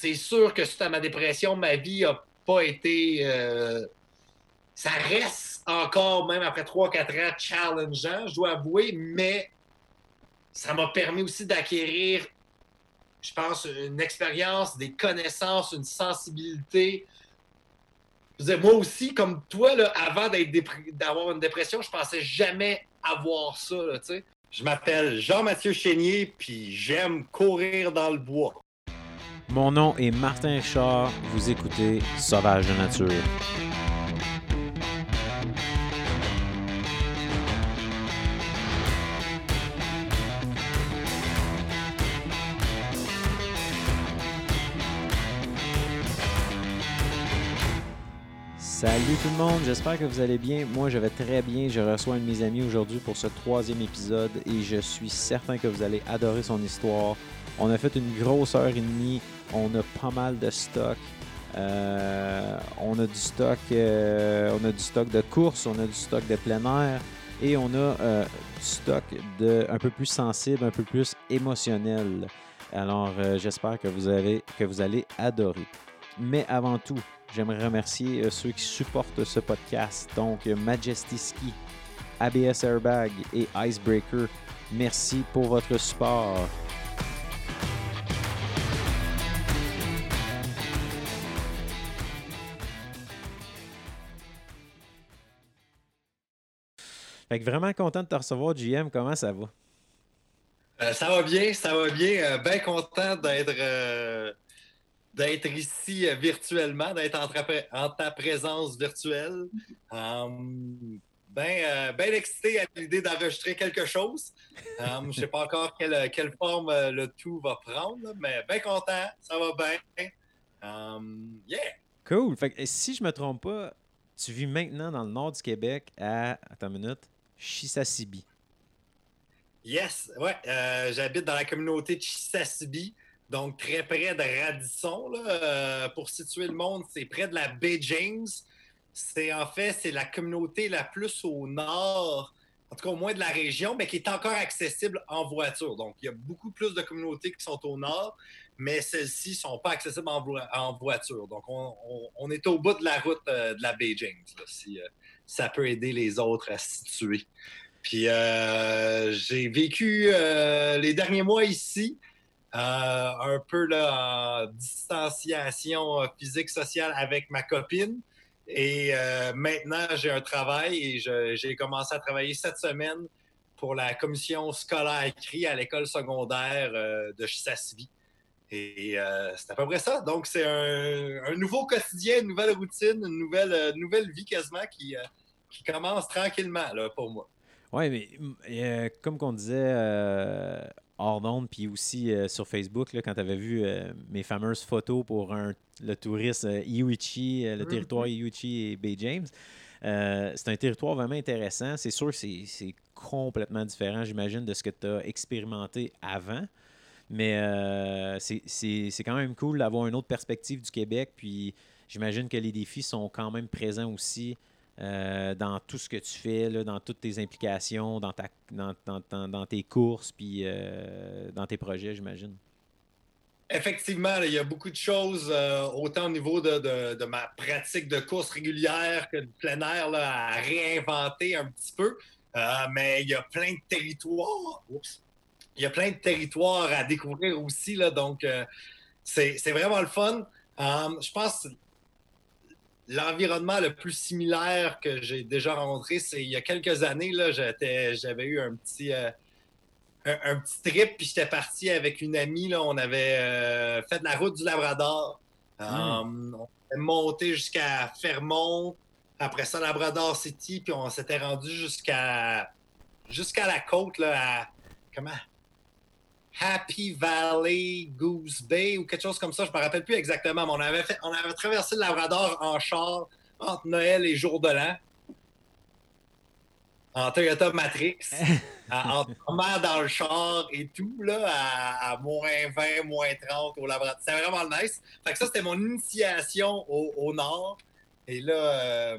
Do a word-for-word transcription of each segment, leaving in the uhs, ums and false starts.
c'est sûr que suite à ma dépression, ma vie n'a pas été... Euh, ça reste encore, même après trois à quatre ans, challengeant, je dois avouer, mais ça m'a permis aussi d'acquérir, je pense, une expérience, des connaissances, une sensibilité. Je veux dire, moi aussi, comme toi, là, avant d'être dépr- d'avoir une dépression, je pensais jamais avoir ça, là, tu sais. Je m'appelle Jean-Mathieu Chénier, puis j'aime courir dans le bois. Mon nom est Martin Richard, vous écoutez Sauvage de Nature. Salut tout le monde, j'espère que vous allez bien. Moi, je vais très bien. Je reçois un de mes amis aujourd'hui pour ce troisième épisode et je suis certain que vous allez adorer son histoire. On a fait une grosse heure et demie. On a pas mal de stock. Euh, on a du stock, euh, on a du stock de course, on a du stock de plein air et on a euh, du stock de un peu plus sensible, un peu plus émotionnel. Alors, euh, j'espère que vous avez, que vous allez adorer. Mais avant tout, j'aimerais remercier euh, ceux qui supportent ce podcast, donc Majesty Ski, A B S Airbag et Icebreaker. Merci pour votre support. Fait que vraiment content de te recevoir, J M. Comment ça va? Euh, ça va bien, ça va bien. Euh, bien content d'être... Euh... d'être ici virtuellement, d'être en, tra- en ta présence virtuelle. Um, ben, euh, ben excité à l'idée d'enregistrer quelque chose. Um, je ne sais pas encore quelle, quelle forme le tout va prendre, mais bien content, ça va bien. Um, yeah! Cool! Fait que, si je ne me trompe pas, tu vis maintenant dans le nord du Québec à, attends une minute, Chisasibi. Yes! Ouais, euh, j'habite dans la communauté de Chisasibi. Donc, très près de Radisson, là, euh, pour situer le monde, c'est près de la Baie James. C'est en fait, c'est la communauté la plus au nord, en tout cas au moins de la région, mais qui est encore accessible en voiture. Donc, il y a beaucoup plus de communautés qui sont au nord, mais celles-ci ne sont pas accessibles en, vo- en voiture. Donc, on, on, on est au bout de la route euh, de la Baie James, là, si euh, ça peut aider les autres à se situer. Puis, euh, j'ai vécu euh, les derniers mois ici. Euh, un peu là, en distanciation physique, sociale avec ma copine. Et euh, maintenant, j'ai un travail et je, j'ai commencé à travailler cette semaine pour la commission scolaire Cri à l'école secondaire euh, de Chisasibi. Et euh, c'est à peu près ça. Donc, c'est un, un nouveau quotidien, une nouvelle routine, une nouvelle, euh, nouvelle vie quasiment qui, euh, qui commence tranquillement là, pour moi. Oui, mais euh, comme qu'on disait... Euh... hors d'onde, puis aussi euh, sur Facebook, là, quand tu avais vu euh, mes fameuses photos pour un, le touriste euh, Iwichi, euh, le mm-hmm. territoire Iwichi et Baie James, euh, c'est un territoire vraiment intéressant. C'est sûr que c'est, c'est complètement différent, j'imagine, de ce que tu as expérimenté avant, mais euh, c'est, c'est, c'est quand même cool d'avoir une autre perspective du Québec, puis j'imagine que les défis sont quand même présents aussi Euh, dans tout ce que tu fais, là, dans toutes tes implications, dans, ta, dans, dans, dans, dans tes courses, puis euh, dans tes projets, j'imagine. Effectivement, là, il y a beaucoup de choses, euh, autant au niveau de, de, de ma pratique de course régulière que de plein air, là, à réinventer un petit peu. Euh, mais il y a plein de territoires. Oups. Il y a plein de territoires à découvrir aussi, là, donc euh, c'est, c'est vraiment le fun. Euh, je pense... L'environnement le plus similaire que j'ai déjà rencontré, c'est il y a quelques années, là, j'étais, j'avais eu un petit, euh, un, un petit trip, puis j'étais parti avec une amie. Là, on avait euh, fait de la route du Labrador. Mm. Um, on était monté jusqu'à Fermont, après ça, Labrador City, puis on s'était rendu jusqu'à jusqu'à la côte, là, à comment? Happy Valley, Goose Bay ou quelque chose comme ça, je ne me rappelle plus exactement, mais on avait, fait, on avait traversé le Labrador en char entre Noël et Jour de l'An, en Toyota Matrix, en tombant dans le char et tout, là, à, à moins vingt, moins trente au Labrador. C'était vraiment nice. Fait que ça, c'était mon initiation au, au nord. Et là, euh,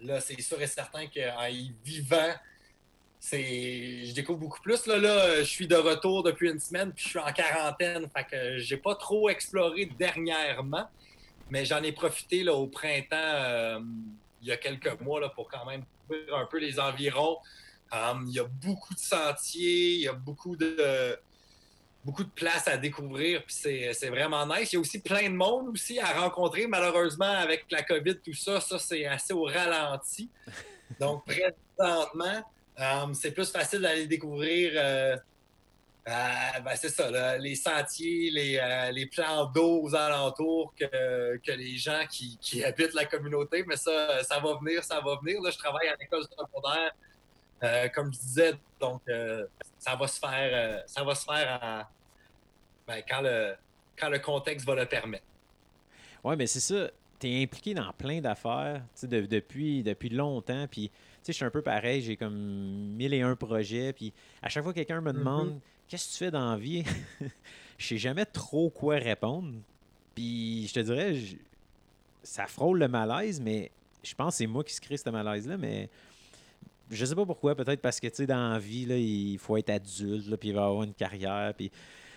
là, c'est sûr et certain qu'en y vivant, c'est, je découvre beaucoup plus. Là, là, je suis de retour depuis une semaine, puis je suis en quarantaine, fait que j'ai pas trop exploré dernièrement, mais j'en ai profité là, au printemps, euh, il y a quelques mois, là, pour quand même couvrir un peu les environs. Um, il y a beaucoup de sentiers, il y a beaucoup de... beaucoup de places à découvrir, puis c'est, c'est vraiment nice. Il y a aussi plein de monde aussi à rencontrer. Malheureusement, avec la COVID, tout ça, ça, c'est assez au ralenti. Donc, présentement, euh, c'est plus facile d'aller découvrir, euh, euh, ben, c'est ça, là, les sentiers, les, euh, les plans d'eau aux alentours que, que les gens qui, qui habitent la communauté. Mais ça, ça va venir, ça va venir. Là, je travaille à l'école secondaire. Euh, comme je disais, donc euh, ça va se faire, euh, ça va se faire en, ben, quand, le, quand le contexte va le permettre. Oui, mais c'est ça. Tu es impliqué dans plein d'affaires de, depuis, depuis longtemps. Puis, je suis un peu pareil. J'ai comme mille et un projets. Puis, à chaque fois que quelqu'un me demande mm-hmm. qu'est-ce que tu fais dans la vie, je sais jamais trop quoi répondre. Puis, je te dirais, je... ça frôle le malaise, mais je pense que c'est moi qui se crée ce malaise-là. Mais. Je sais pas pourquoi, peut-être parce que, tu sais, dans la vie, là, il faut être adulte, là, puis il va avoir une carrière. Puis,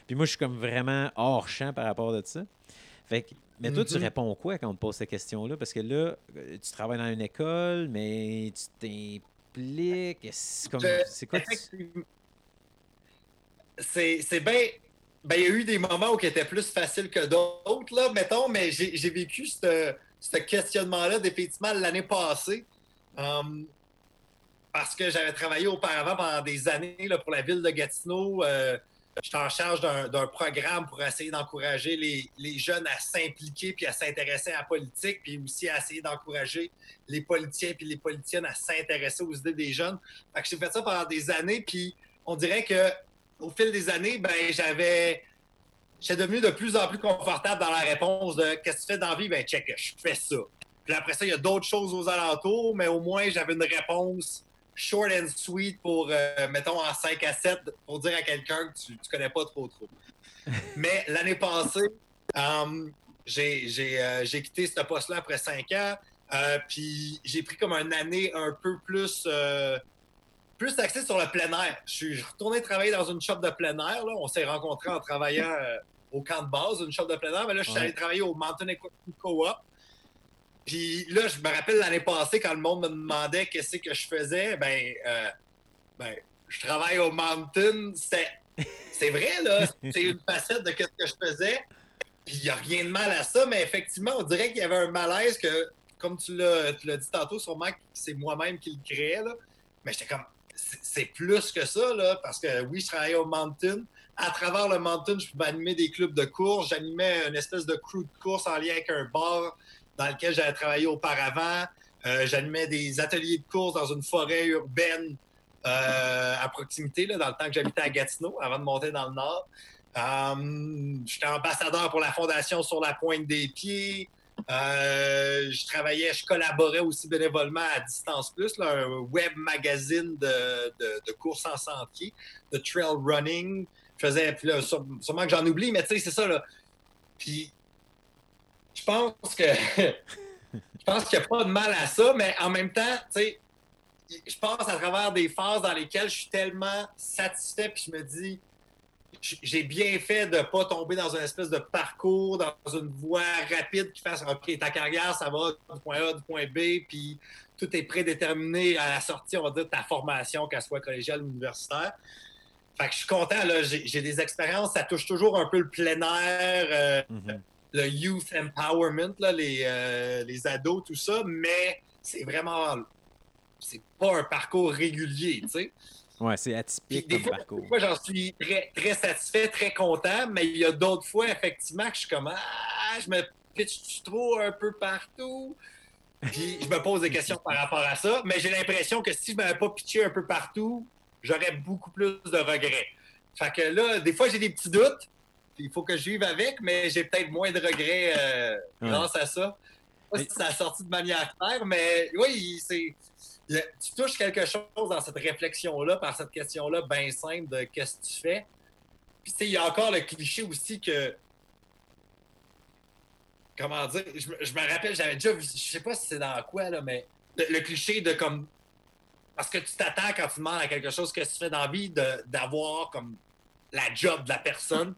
puis moi, je suis comme vraiment hors champ par rapport à ça. Fait que, mais toi, mm-hmm. tu réponds quoi quand on te pose cette question-là? Parce que là, tu travailles dans une école, mais tu t'impliques. C'est, comme, je, c'est quoi? Tu... C'est, c'est bien... Ben, il y a eu des moments où qui étaient plus faciles que d'autres, là, mettons, mais j'ai, j'ai vécu ce questionnement-là définitivement l'année passée. Um, Parce que j'avais travaillé auparavant pendant des années là, pour la ville de Gatineau. Euh, j'étais en charge d'un, d'un programme pour essayer d'encourager les, les jeunes à s'impliquer puis à s'intéresser à la politique, puis aussi à essayer d'encourager les politiciens puis les politiciennes à s'intéresser aux idées des jeunes. Fait que j'ai fait ça pendant des années, puis on dirait que au fil des années, ben j'avais... J'étais devenu de plus en plus confortable dans la réponse de « Qu'est-ce que tu fais dans la vie? » « Ben check, je fais ça. » Puis après ça, il y a d'autres choses aux alentours, mais au moins, j'avais une réponse... short and sweet pour, euh, mettons, en cinq à sept, pour dire à quelqu'un que tu ne connais pas trop trop. Mais l'année passée, euh, j'ai, j'ai, euh, j'ai quitté ce poste-là après cinq ans, euh, puis j'ai pris comme une année un peu plus, euh, plus axée sur le plein air. Je suis retourné travailler dans une shop de plein air. Là. On s'est rencontrés en travaillant euh, au camp de base, une shop de plein air, mais là, je suis allé travailler au Mountain Equipment Co-op. Puis là, je me rappelle l'année passée, quand le monde me demandait qu'est-ce que je faisais, ben, euh, ben je travaille au Mountain. C'est, c'est vrai, là. C'est une facette de qu'est-ce que je faisais. Puis il n'y a rien de mal à ça, mais effectivement, on dirait qu'il y avait un malaise que, comme tu l'as, tu l'as dit tantôt, sûrement que c'est moi-même qui le créais, là. Mais j'étais comme, c'est, c'est plus que ça, là, parce que oui, je travaillais au Mountain. À travers le Mountain, je pouvais animer des clubs de course. J'animais une espèce de crew de course en lien avec un bar dans lequel j'avais travaillé auparavant. Euh, j'animais des ateliers de course dans une forêt urbaine euh, à proximité, là, dans le temps que j'habitais à Gatineau, avant de monter dans le nord. Euh, j'étais ambassadeur pour la Fondation Sur la Pointe des Pieds. Euh, je travaillais, je collaborais aussi bénévolement à Distance Plus, là, un web magazine de, de, de courses en sentier, de trail running. Je faisais, puis là, sûre, sûrement que j'en oublie, mais tu sais, c'est ça, là. Puis, Je pense que je pense qu'il n'y a pas de mal à ça, mais en même temps, tu sais, je passe à travers des phases dans lesquelles je suis tellement satisfait, puis je me dis, j'ai bien fait de ne pas tomber dans une espèce de parcours, dans une voie rapide qui fasse, OK, ta carrière, ça va du point A, du point B, puis tout est prédéterminé à la sortie, on va dire, de ta formation, qu'elle soit collégiale ou universitaire. Fait que je suis content, là, j'ai, j'ai des expériences, ça touche toujours un peu le plein air, euh, mm-hmm. le youth empowerment, là, les, euh, les ados, tout ça, mais c'est vraiment... C'est pas un parcours régulier, tu sais. Ouais, c'est atypique comme parcours. Des fois, j'en suis très, très satisfait, très content, mais il y a d'autres fois, effectivement, que je suis comme « Ah, je me pitche trop un peu partout? » Puis je me pose des questions par rapport à ça, mais j'ai l'impression que si je m'avais pas pitché un peu partout, j'aurais beaucoup plus de regrets. Fait que là, des fois, j'ai des petits doutes, il faut que je vive avec, mais j'ai peut-être moins de regrets euh, ouais. grâce à ça. Je sais pas si ça a sorti de manière claire, mais oui, c'est... Le... tu touches quelque chose dans cette réflexion-là, par cette question-là, bien simple de qu'est-ce que tu fais. Puis tu sais, il y a encore le cliché aussi que... Comment dire? Je, je me rappelle, j'avais déjà vu... Je sais pas si c'est dans quoi, là, mais le, le cliché de comme... Parce que tu t'attends, quand tu demandes à quelque chose que tu fais dans la vie, de, d'avoir comme la job de la personne.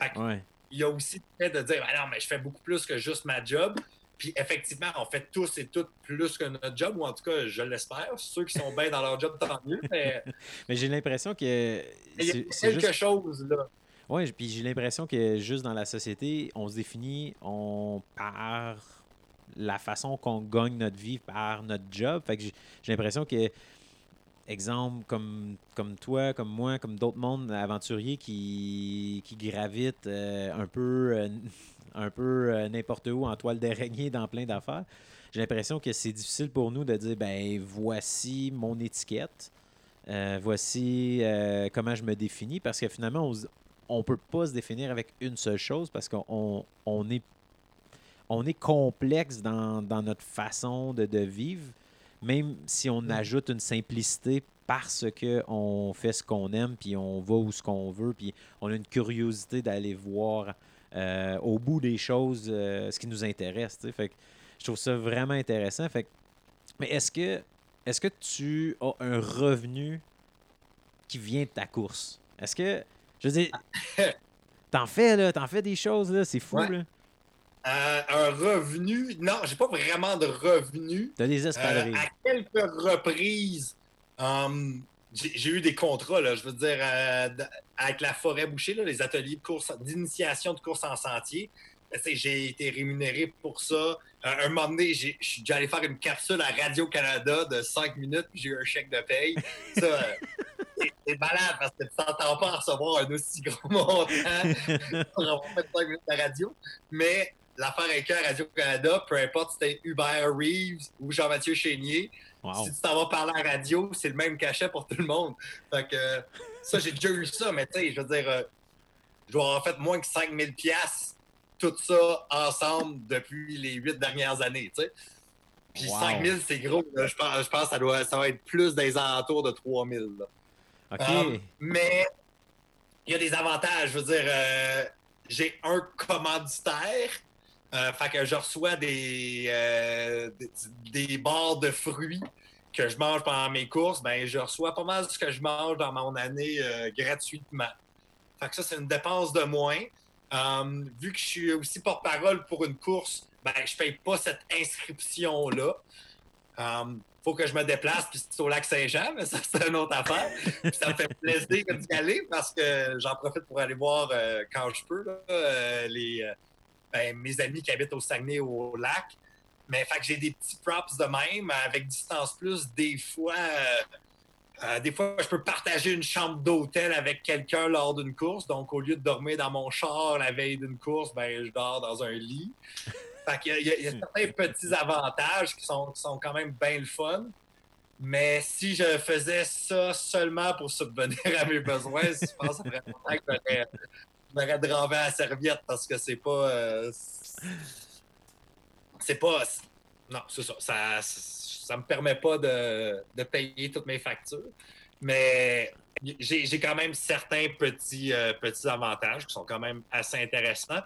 Fait que, ouais. Il y a aussi le fait de dire ah non, mais je fais beaucoup plus que juste ma job. Puis effectivement, on fait tous et toutes plus que notre job, ou en tout cas, je l'espère. Ceux qui sont bien dans leur job, tant mieux. Mais, mais j'ai l'impression que. Il y a c'est, c'est quelque juste... chose, là. Oui, puis j'ai l'impression que juste dans la société, on se définit on par la façon qu'on gagne notre vie, par notre job. Fait que j'ai, j'ai l'impression que, exemple, comme, comme toi, comme moi, comme d'autres mondes aventuriers qui, qui gravitent euh, un peu. Euh, un peu euh, n'importe où, en toile d'araignée, dans plein d'affaires. J'ai l'impression que c'est difficile pour nous de dire, ben voici mon étiquette, euh, voici euh, comment je me définis, parce que finalement, on ne peut pas se définir avec une seule chose, parce qu'on on est, on est complexe dans, dans notre façon de, de vivre, même si on ajoute une simplicité parce qu'on fait ce qu'on aime, puis on va où ce qu'on veut, puis on a une curiosité d'aller voir... Euh, au bout des choses, euh, ce qui nous intéresse. Fait que je trouve ça vraiment intéressant. Fait que, mais est-ce que, est-ce que tu as un revenu qui vient de ta course? Est-ce que, je veux dire, t'en fais, là, t'en fais des choses, là, c'est fou. Ouais. Là. Euh, un revenu? Non, j'ai pas vraiment de revenu. T'as des espadrilles. Euh, à quelques reprises, euh, j'ai, j'ai eu des contrats, là, je veux dire... Euh, d- avec la forêt bouchée, là, les ateliers de course, d'initiation de course en sentier. Ben, j'ai été rémunéré pour ça. Euh, un moment donné, je suis déjà allé faire une capsule à Radio-Canada de cinq minutes, puis j'ai eu un chèque de paye. Ça, euh, c'est, c'est malade parce que tu t'entends pas recevoir un aussi gros montant pour avoir fait cinq minutes de radio. Mais l'affaire avec à Radio-Canada, peu importe si c'était Hubert Reeves ou Jean-Mathieu Chénier, wow. Si tu t'en vas parler à la radio, c'est le même cachet pour tout le monde. Fait que... Euh, ça, j'ai déjà eu ça, mais tu sais, je veux dire, euh, je dois avoir fait moins que cinq mille dollars tout ça ensemble depuis les huit dernières années, tu sais. Puis wow. cinq mille, c'est gros, là, je pense, je pense que ça, doit, ça va être plus des alentours de trois mille. Là. OK. Um, mais il y a des avantages, je veux dire, euh, j'ai un commanditaire, euh, fait que je reçois des, euh, des, des barres de fruits que je mange pendant mes courses, ben je reçois pas mal de ce que je mange dans mon année euh, gratuitement. Fait que ça, c'est une dépense de moins. Euh, vu que je suis aussi porte-parole pour une course, ben je paye pas cette inscription-là. Euh, faut que je me déplace, puis c'est au Lac-Saint-Jean, mais ça, c'est une autre affaire. Puis ça me fait plaisir d'y aller parce que j'en profite pour aller voir euh, quand je peux là, euh, les, euh, ben, mes amis qui habitent au Saguenay au lac. Mais fait que j'ai des petits props de même. Avec Distance Plus, des fois, euh, euh, des fois, je peux partager une chambre d'hôtel avec quelqu'un lors d'une course. Donc, au lieu de dormir dans mon char la veille d'une course, ben, je dors dans un lit. Fait qu'il y a, il y a, il y a certains petits avantages qui sont, qui sont quand même bien le fun. Mais si je faisais ça seulement pour subvenir à mes besoins, je pense que je m'aurais, m'aurais dravé à la serviette parce que c'est pas... Euh, c'est... C'est pas... Non, c'est ça. Ça, ça me permet pas de, de payer toutes mes factures. Mais j'ai, j'ai quand même certains petits, euh, petits avantages qui sont quand même assez intéressants.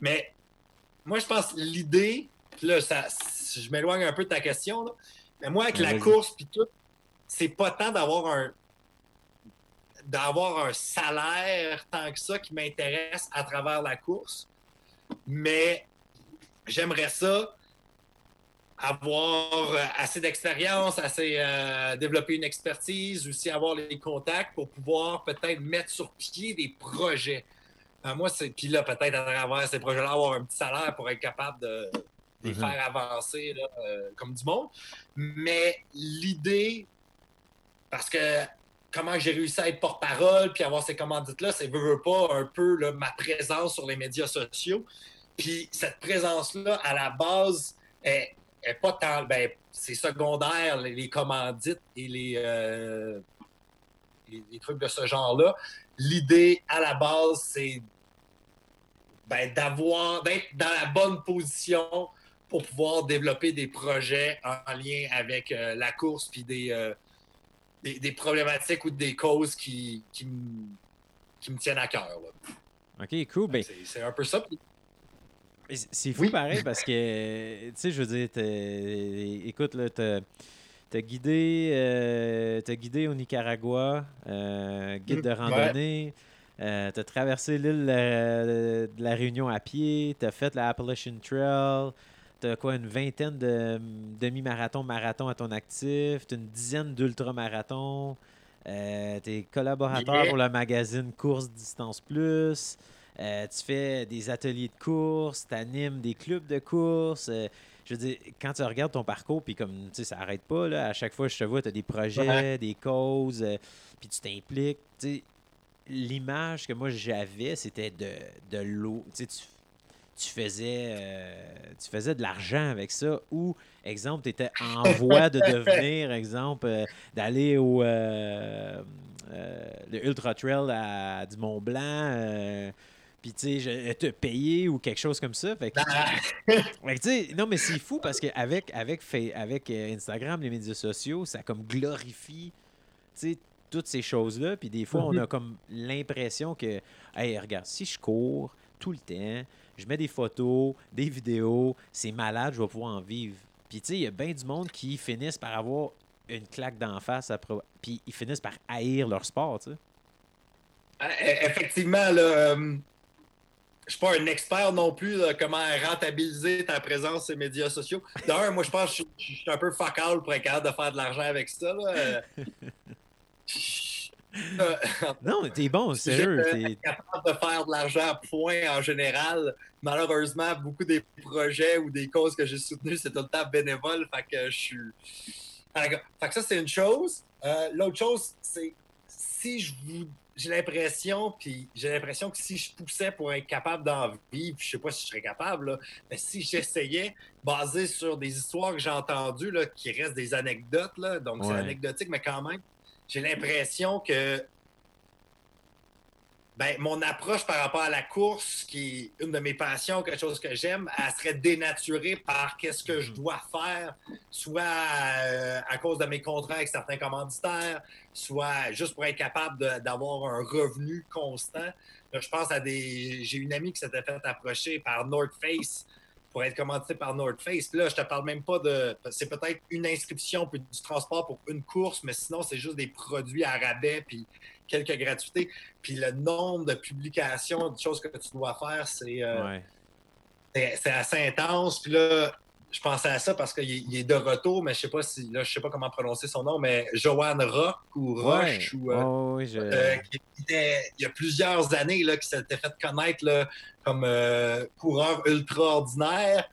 Mais moi, je pense l'idée... Là, ça, je m'éloigne un peu de ta question. Là, mais moi, avec oui. la course puis tout, c'est pas tant d'avoir un... d'avoir un salaire tant que ça qui m'intéresse à travers la course. Mais... J'aimerais ça, avoir assez d'expérience, assez euh, développer une expertise, aussi avoir les contacts pour pouvoir peut-être mettre sur pied des projets. Euh, moi, c'est puis là, peut-être à travers ces projets-là, avoir un petit salaire pour être capable de, de les mm-hmm. faire avancer là, euh, comme du monde. Mais l'idée, parce que comment j'ai réussi à être porte-parole puis avoir ces commandites-là, c'est veut, veut pas un peu là, ma présence sur les médias sociaux. Puis cette présence-là, à la base, est, est pas tant... Ben, c'est secondaire, les, les commandites et les, euh, les, les trucs de ce genre-là. L'idée, à la base, c'est ben, d'avoir d'être dans la bonne position pour pouvoir développer des projets en, en lien avec euh, la course puis des, euh, des, des problématiques ou des causes qui, qui, m, qui me tiennent à cœur. Là. OK, cool. Ben, c'est, c'est un peu ça. C'est fou oui. pareil parce que, tu sais, je veux dire, écoute, là, t'as, T'as guidé, euh, t'as guidé au Nicaragua, euh, guide de randonnée. Ouais. Euh, t'as traversé l'île euh, de la Réunion à pied. T'as fait la Appalachian Trail. T'as quoi, une vingtaine de demi-marathons, marathons à ton actif. T'as une dizaine d'ultramarathons. Euh, t'es collaborateur yeah. pour le magazine Course Distance Plus. Euh, tu fais des ateliers de course. T'animes des clubs de course. Euh, Je veux dire, quand tu regardes ton parcours, puis comme, tu sais, ça n'arrête pas, là. À chaque fois que je te vois, tu as des projets, ouais. des causes, euh, puis tu t'impliques. Tu sais, l'image que moi j'avais, c'était de, de l'eau. Tu sais, tu, tu, faisais, euh, tu faisais de l'argent avec ça, ou, exemple, tu étais en voie de devenir, exemple, euh, d'aller au euh, euh, le Ultra Trail à, du Mont-Blanc, euh, puis, tu sais, te payer ou quelque chose comme ça. Fait que, tu sais, non, mais c'est fou parce qu'avec avec, avec Instagram, les médias sociaux, ça comme glorifie, tu sais, toutes ces choses-là. Puis des fois, mm-hmm. on a comme l'impression que, hey, regarde, si je cours tout le temps, je mets des photos, des vidéos, c'est malade, je vais pouvoir en vivre. Puis, tu sais, il y a bien du monde qui finissent par avoir une claque d'en face, après, puis ils finissent par haïr leur sport, tu sais. Effectivement, là. Euh... Je suis pas un expert non plus de comment rentabiliser ta présence sur les médias sociaux. D'un, moi, je pense que je suis un peu fuck-all pour être capable de faire de l'argent avec ça. Là. Non, t'es bon, sérieux. Je suis capable de faire de l'argent, point, en général. Malheureusement, beaucoup des projets ou des causes que j'ai soutenues, c'est tout le temps bénévole. Fait que je suis... Fait que ça, c'est une chose. Euh, l'autre chose, c'est si je vous... J'ai l'impression, puis j'ai l'impression que si je poussais pour être capable d'en vivre, puis je sais pas si je serais capable, là, mais si j'essayais, basé sur des histoires que j'ai entendues, là, qui restent des anecdotes, là, donc ouais. c'est anecdotique, mais quand même, j'ai l'impression que ben, mon approche par rapport à la course, qui est une de mes passions, quelque chose que j'aime, elle serait dénaturée par qu'est-ce que je dois faire, soit à, à cause de mes contrats avec certains commanditaires, soit juste pour être capable de, d'avoir un revenu constant. Là, je pense à des... J'ai une amie qui s'était fait approcher par North Face pour être commandité par North Face. Puis là, je te parle même pas de... C'est peut-être une inscription puis du transport pour une course, mais sinon, c'est juste des produits à rabais puis quelques gratuités. Puis le nombre de publications, de choses que tu dois faire, c'est, euh, ouais. c'est, c'est assez intense. Puis là, je pensais à ça parce qu'il il est de retour, mais je sais pas si là, je sais pas comment prononcer son nom, mais Joanne Rock ou Roche, ouais. ou, euh, oh, oui, je... euh, qui était, il y a plusieurs années là, qui s'était fait connaître là, comme euh, coureur ultra ordinaire.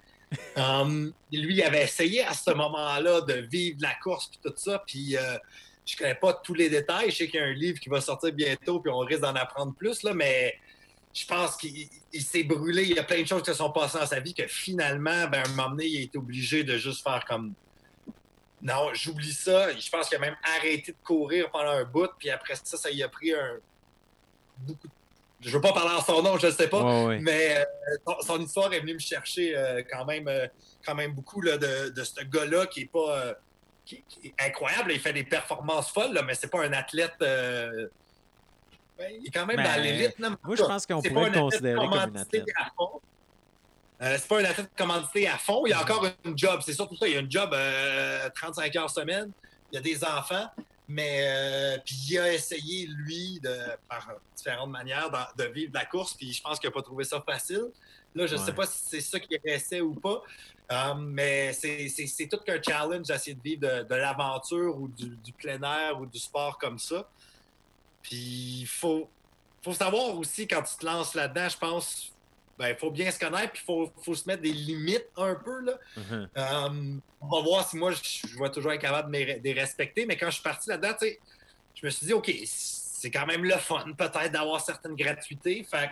um, lui, il avait essayé à ce moment-là de vivre la course et tout ça, puis... Euh, je connais pas tous les détails. Je sais qu'il y a un livre qui va sortir bientôt, puis on risque d'en apprendre plus, là, mais je pense qu'il il s'est brûlé. Il y a plein de choses qui se sont passées dans sa vie que finalement, ben, à un moment donné, il a été obligé de juste faire comme... Non, j'oublie ça. Je pense qu'il a même arrêté de courir pendant un bout, puis après ça, ça lui a pris un... beaucoup de... Je veux pas parler en son nom, je sais pas, ouais, ouais. mais euh, son, son histoire est venue me chercher euh, quand même euh, quand même beaucoup là, de, de ce gars-là qui est pas... Euh, Qui, qui est incroyable, il fait des performances folles, là, mais c'est pas un athlète. Euh... Ouais, il est quand même mais dans l'élite. Non, moi, je pense qu'on c'est pourrait le considérer comme un athlète. Euh, c'est pas un athlète commandité à fond. Il y a encore une job, c'est surtout ça. Il y a une job euh, trente-cinq heures semaine, il y a des enfants, mais euh, puis il a essayé, lui, de, par différentes manières, de, de vivre de la course, puis je pense qu'il n'a pas trouvé ça facile. Là, je ne ouais. sais pas si c'est ça qui restait ou pas, euh, mais c'est, c'est, c'est tout qu'un challenge d'essayer de vivre de, de l'aventure ou du, du plein air ou du sport comme ça. Puis il faut, faut savoir aussi, quand tu te lances là-dedans, je pense, ben il faut bien se connaître, puis il faut, faut se mettre des limites un peu. Là. Mm-hmm. Euh, on va voir si moi, je, je vais toujours être capable de les, de les respecter, mais quand je suis parti là-dedans, tu sais, je me suis dit, OK, c'est quand même le fun peut-être d'avoir certaines gratuités, fait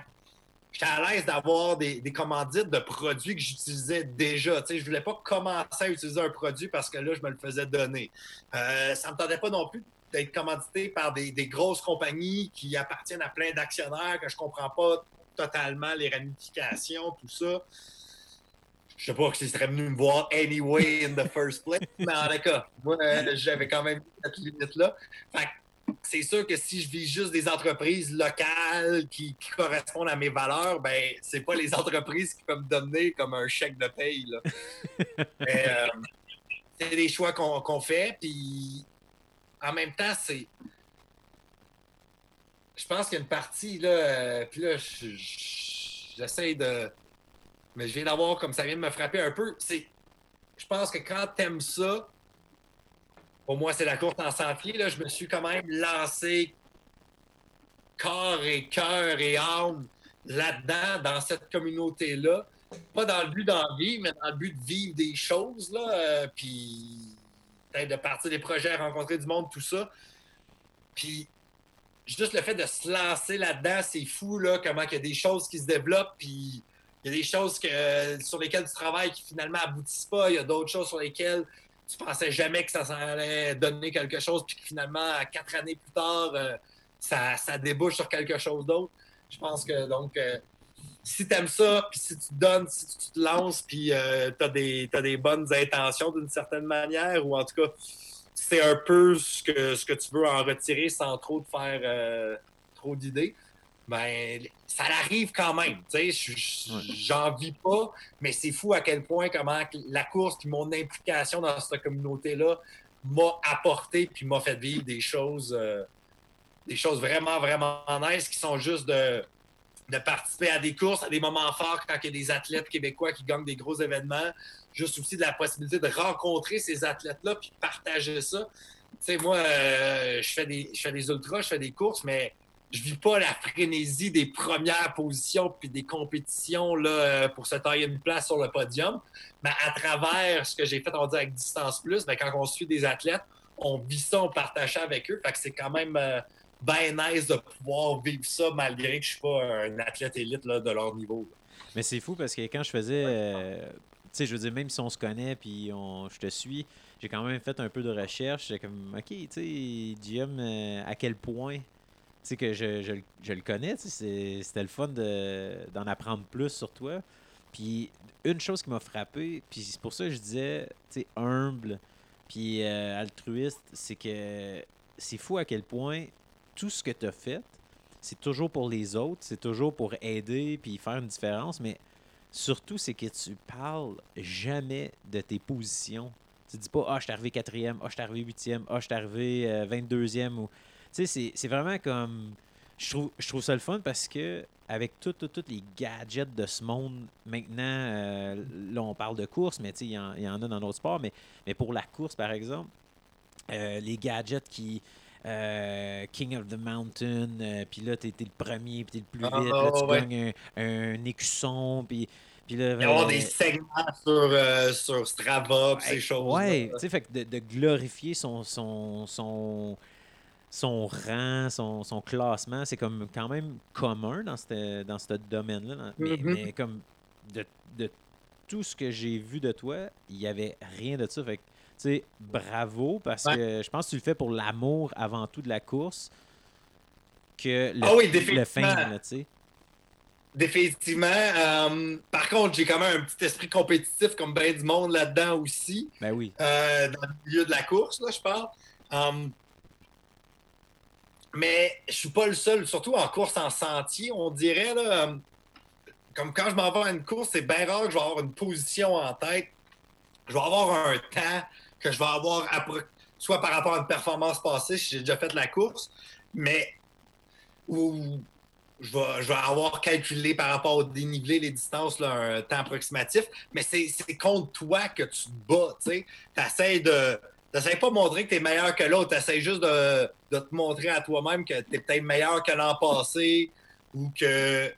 j'étais à l'aise d'avoir des, des commandites de produits que j'utilisais déjà. Tu sais, je voulais pas commencer à utiliser un produit parce que là, je me le faisais donner. Euh, ça me tentait pas non plus d'être commandité par des, des grosses compagnies qui appartiennent à plein d'actionnaires que je comprends pas totalement les ramifications, tout ça. Je sais pas si ce serait venu me voir anyway in the first place, mais en tout cas, moi, j'avais quand même cette limite-là. Fait que c'est sûr que si je vis juste des entreprises locales qui, qui correspondent à mes valeurs, ben c'est pas les entreprises qui peuvent me donner comme un chèque de paye. Là. Mais, euh, c'est des choix qu'on, qu'on fait. Puis en même temps, c'est... Je pense qu'il y a une partie, là, euh, puis là, je, je, j'essaie de... Mais je viens d'avoir, comme ça vient de me frapper un peu, c'est... Je pense que quand t'aimes ça, pour moi, c'est la course en cent pieds, là, je me suis quand même lancé corps et cœur et âme là-dedans, dans cette communauté-là. Pas dans le but d'en vivre, mais dans le but de vivre des choses, là, euh, puis peut-être de partir des projets, rencontrer du monde, tout ça. Puis juste le fait de se lancer là-dedans, c'est fou, là, comment il y a des choses qui se développent, puis il y a des choses que, sur lesquelles tu travailles qui finalement aboutissent pas, il y a d'autres choses sur lesquelles tu pensais jamais que ça allait donner quelque chose, puis que finalement, quatre années plus tard, euh, ça, ça débouche sur quelque chose d'autre. Je pense que, donc... Euh, si t'aimes ça, puis si tu te donnes, si tu te lances, puis euh, t'as des, t'as des bonnes intentions d'une certaine manière, ou en tout cas, c'est un peu ce que, ce que tu veux en retirer sans trop te faire euh, trop d'idées, ben ça l'arrive quand même, tu sais, j'en vis pas, mais c'est fou à quel point comment la course puis mon implication dans cette communauté-là m'a apporté puis m'a fait vivre des choses, euh, des choses vraiment, vraiment nice qui sont juste de... de participer à des courses, à des moments forts quand il y a des athlètes québécois qui gagnent des gros événements, juste aussi de la possibilité de rencontrer ces athlètes-là puis partager ça. Tu sais, moi, euh, je fais des je fais des ultras, je fais des courses, mais je vis pas la frénésie des premières positions puis des compétitions là, pour se tailler une place sur le podium. Mais à travers ce que j'ai fait, on dit, avec Distance Plus, bien, quand on suit des athlètes, on vit ça, on partage ça avec eux. Fait que c'est quand même... Euh, ben nice de pouvoir vivre ça malgré que je ne suis pas un athlète élite là, de leur niveau. Là. Mais c'est fou parce que quand je faisais... Euh, tu sais, je veux dire, même si on se connaît puis on, je te suis, j'ai quand même fait un peu de recherche. J'ai comme, OK, tu sais, Guillaume, euh, à quel point... Tu sais, que je, je, je le connais, tu sais, c'était le fun de, d'en apprendre plus sur toi. Puis une chose qui m'a frappé, puis c'est pour ça que je disais, tu sais, humble puis euh, altruiste, c'est que c'est fou à quel point... Tout ce que tu as fait, c'est toujours pour les autres, c'est toujours pour aider puis faire une différence, mais surtout, c'est que tu parles jamais de tes positions. Tu dis pas « Ah, oh, je suis arrivé quatrième, ah, oh, je suis arrivé huitième, ah, oh, je suis arrivé euh, vingt-deuxième. » ou... Tu sais, c'est, c'est vraiment comme... Je trouve, je trouve ça le fun parce que avec tous tout, tout les gadgets de ce monde, maintenant, euh, là, on parle de course, mais tu sais, il y, y en a dans d'autres sports, mais, mais pour la course, par exemple, euh, les gadgets qui... Euh, King of the Mountain, euh, puis là, t'es, t'es le premier, puis t'es le plus vite, oh, là, tu ouais. gagnes un, un écusson, puis là... Il y a des segments sur, euh, sur Strava, pis ouais, ces choses. Ouais, tu sais, fait que de, de glorifier son, son, son, son rang, son, son classement, c'est comme quand même commun dans ce dans domaine-là, dans, mm-hmm. mais, mais comme de, de tout ce que j'ai vu de toi, il n'y avait rien de ça, fait que c'est bravo, parce ouais. que je pense que tu le fais pour l'amour avant tout de la course que le, ah oui, le fin, là, tu sais. Définitivement. Euh, par contre, j'ai quand même un petit esprit compétitif comme bien du monde là-dedans aussi. Ben oui. Euh, dans le milieu de la course, là, je parle. Um, mais je suis pas le seul, surtout en course en sentier, on dirait, là, comme quand je m'en vais à une course, c'est bien rare que je vais avoir une position en tête. Je vais avoir un temps que je vais avoir, après, soit par rapport à une performance passée, si j'ai déjà fait la course, mais où je vais, je vais avoir calculé par rapport au dénivelé, les distances, là, un temps approximatif, mais c'est, c'est contre toi que tu te bats, tu sais. T'essaies de... T'essaies pas de montrer que t'es meilleur que l'autre, t'essaies juste de, de te montrer à toi-même que t'es peut-être meilleur que l'an passé ou que...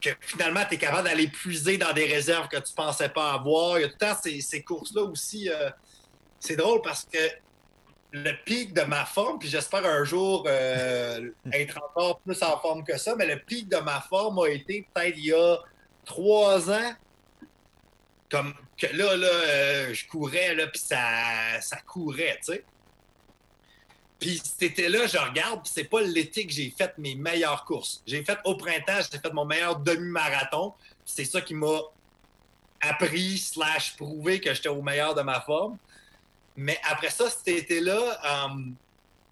que finalement, tu es capable d'aller puiser dans des réserves que tu ne pensais pas avoir. Il y a tout le temps ces, ces courses-là aussi. Euh, c'est drôle parce que le pic de ma forme, puis j'espère un jour euh, être encore plus en forme que ça, mais le pic de ma forme a été peut-être il y a trois ans. Comme que là, là euh, je courais, là, puis ça, ça courait, tu sais. Puis cet été-là, je regarde, puis c'est pas l'été que j'ai fait mes meilleures courses. J'ai fait au printemps, j'ai fait mon meilleur demi-marathon. C'est ça qui m'a appris, slash prouvé que j'étais au meilleur de ma forme. Mais après ça, cet été-là, euh,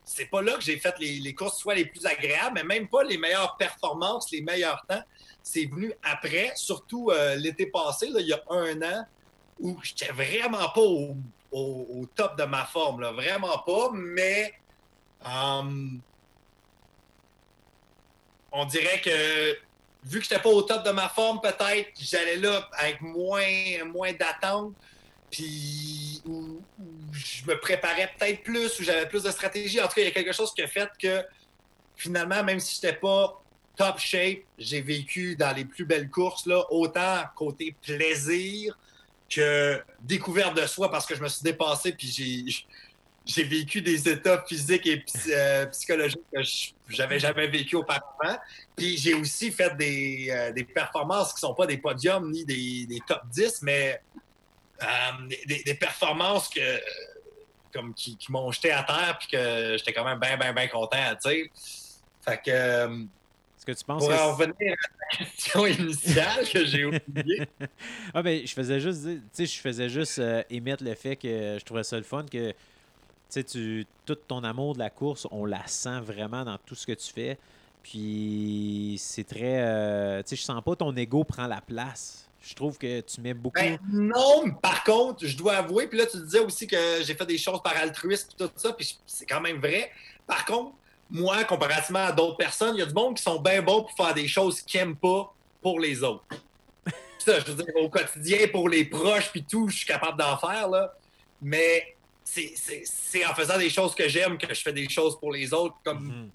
c'est pas là que j'ai fait les, les courses soit les plus agréables, mais même pas les meilleures performances, les meilleurs temps. C'est venu après, surtout euh, l'été passé, là, il y a un an, où j'étais vraiment pas au, au, au top de ma forme, là, vraiment pas, mais euh, on dirait que vu que j'étais pas au top de ma forme, peut-être j'allais là avec moins, moins d'attente, puis où, où je me préparais peut-être plus, où j'avais plus de stratégie. En tout cas, il y a quelque chose qui a fait que finalement, même si j'étais pas top shape, j'ai vécu dans les plus belles courses, là, autant côté plaisir que découverte de soi, parce que je me suis dépassé, puis j'ai, j'ai vécu des états physiques et euh, psychologiques que j'avais jamais vécu auparavant. Puis j'ai aussi fait des, euh, des performances qui sont pas des podiums ni des, des top dix, mais euh, des, des performances que, comme qui, qui m'ont jeté à terre, puis que j'étais quand même bien, bien, bien content, tu sais. Fait que... Euh, Est-ce que tu penses pour que... en revenir à la question initiale que j'ai oubliée. Ah ben, je faisais juste, tu sais, je faisais juste euh, émettre le fait que je trouvais ça le fun que, tu sais, tu tout ton amour de la course, on la sent vraiment dans tout ce que tu fais. Puis c'est très, euh, tu sais, je sens pas ton ego prend la place. Je trouve que tu mets beaucoup. Ben, non, mais par contre, je dois avouer. Puis là, tu disais aussi que j'ai fait des choses par altruisme et tout ça. Puis c'est quand même vrai. Par contre. Moi, comparativement à d'autres personnes, il y a du monde qui sont bien bons pour faire des choses qu'ils n'aiment pas pour les autres. Ça, je veux dire, au quotidien, pour les proches puis tout, je suis capable d'en faire, là. Mais c'est, c'est, c'est en faisant des choses que j'aime que je fais des choses pour les autres. Comme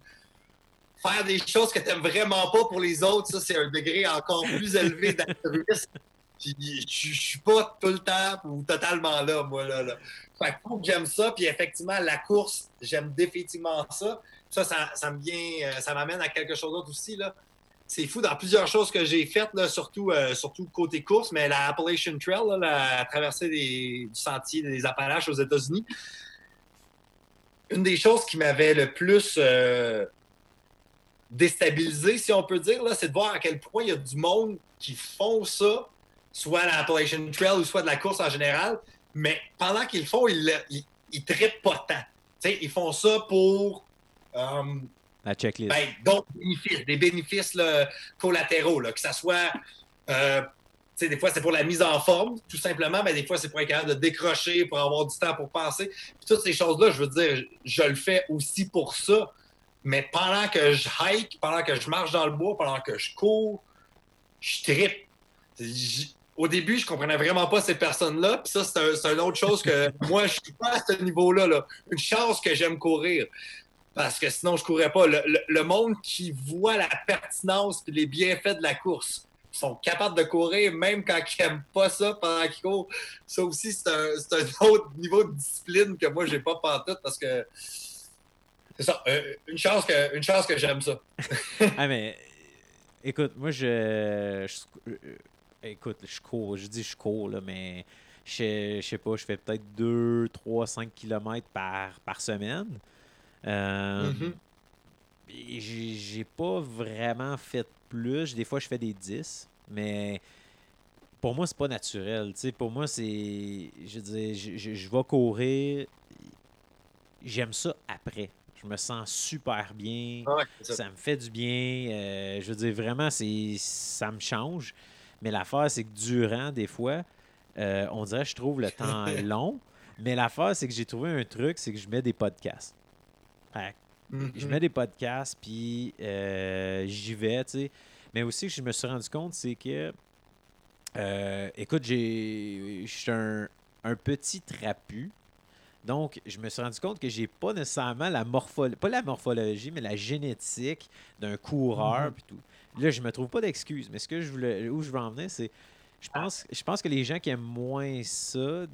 mm-hmm. faire des choses que tu n'aimes vraiment pas pour les autres, ça, c'est un degré encore plus élevé d'altruisme. Puis je suis pas tout le temps ou totalement là, moi, là, là. Fait que faut que j'aime ça, puis effectivement, la course, j'aime définitivement ça. Ça, ça, ça me vient, ça m'amène à quelque chose d'autre aussi, là. C'est fou dans plusieurs choses que j'ai faites, là, surtout, euh, surtout côté course, mais la Appalachian Trail, là, la traversée des, du sentier des Appalaches aux États-Unis, une des choses qui m'avait le plus euh, déstabilisé, si on peut dire, là, c'est de voir à quel point il y a du monde qui font ça, soit la Appalachian Trail ou soit de la course en général, mais pendant qu'ils le font, ils ne trippent pas tant. T'sais, ils font ça pour euh, la checklist. Ben, d'autres bénéfices, des bénéfices là, collatéraux, là, que ça soit, euh, des fois c'est pour la mise en forme, tout simplement, mais des fois c'est pour être capable de décrocher, pour avoir du temps pour penser. Puis toutes ces choses-là, je veux dire, je, je le fais aussi pour ça, mais pendant que je hike, pendant que je marche dans le bois, pendant que je cours, je trippe. J- Au début, je comprenais vraiment pas ces personnes-là. Puis ça, c'est, un, c'est une autre chose que moi, je suis pas à ce niveau-là. Là. Une chance que j'aime courir. Parce que sinon, je courais pas. Le, le, le monde qui voit la pertinence et les bienfaits de la course, ils sont capables de courir même quand ils n'aiment pas ça pendant qu'ils courent. Ça aussi, c'est un, c'est un autre niveau de discipline que moi, j'ai pas pantoute parce que c'est ça. Une chance que, une chance que j'aime ça. Ah, mais écoute, moi, je. je... Écoute, je cours, je dis je cours, là, mais je, je sais pas, je fais peut-être deux, trois, cinq kilomètres par, par semaine. Euh, mm-hmm. j'ai, j'ai pas vraiment fait plus. Des fois, je fais des dix, mais pour moi, c'est pas naturel. T'sais, pour moi, c'est. Je veux dire, je, je, je vais courir. J'aime ça après. Je me sens super bien. Ah ouais, c'est ça. Ça me fait du bien. Euh, je veux dire, vraiment, c'est ça me change. Mais l'affaire, c'est que durant, des fois, euh, on dirait que je trouve le temps long. Mais l'affaire, c'est que j'ai trouvé un truc, c'est que je mets des podcasts. Fait que mm-hmm. je mets des podcasts, puis euh, j'y vais, tu sais. Mais aussi, je me suis rendu compte, c'est que... Euh, écoute, j'ai je suis un, un petit trapu. Donc, je me suis rendu compte que j'ai pas nécessairement la morphologie... Pas la morphologie, mais la génétique d'un coureur, mm-hmm. puis tout. Là, je me trouve pas d'excuses, mais ce que je voulais, où je veux en venir, c'est je pense, je pense que les gens qui aiment moins ça,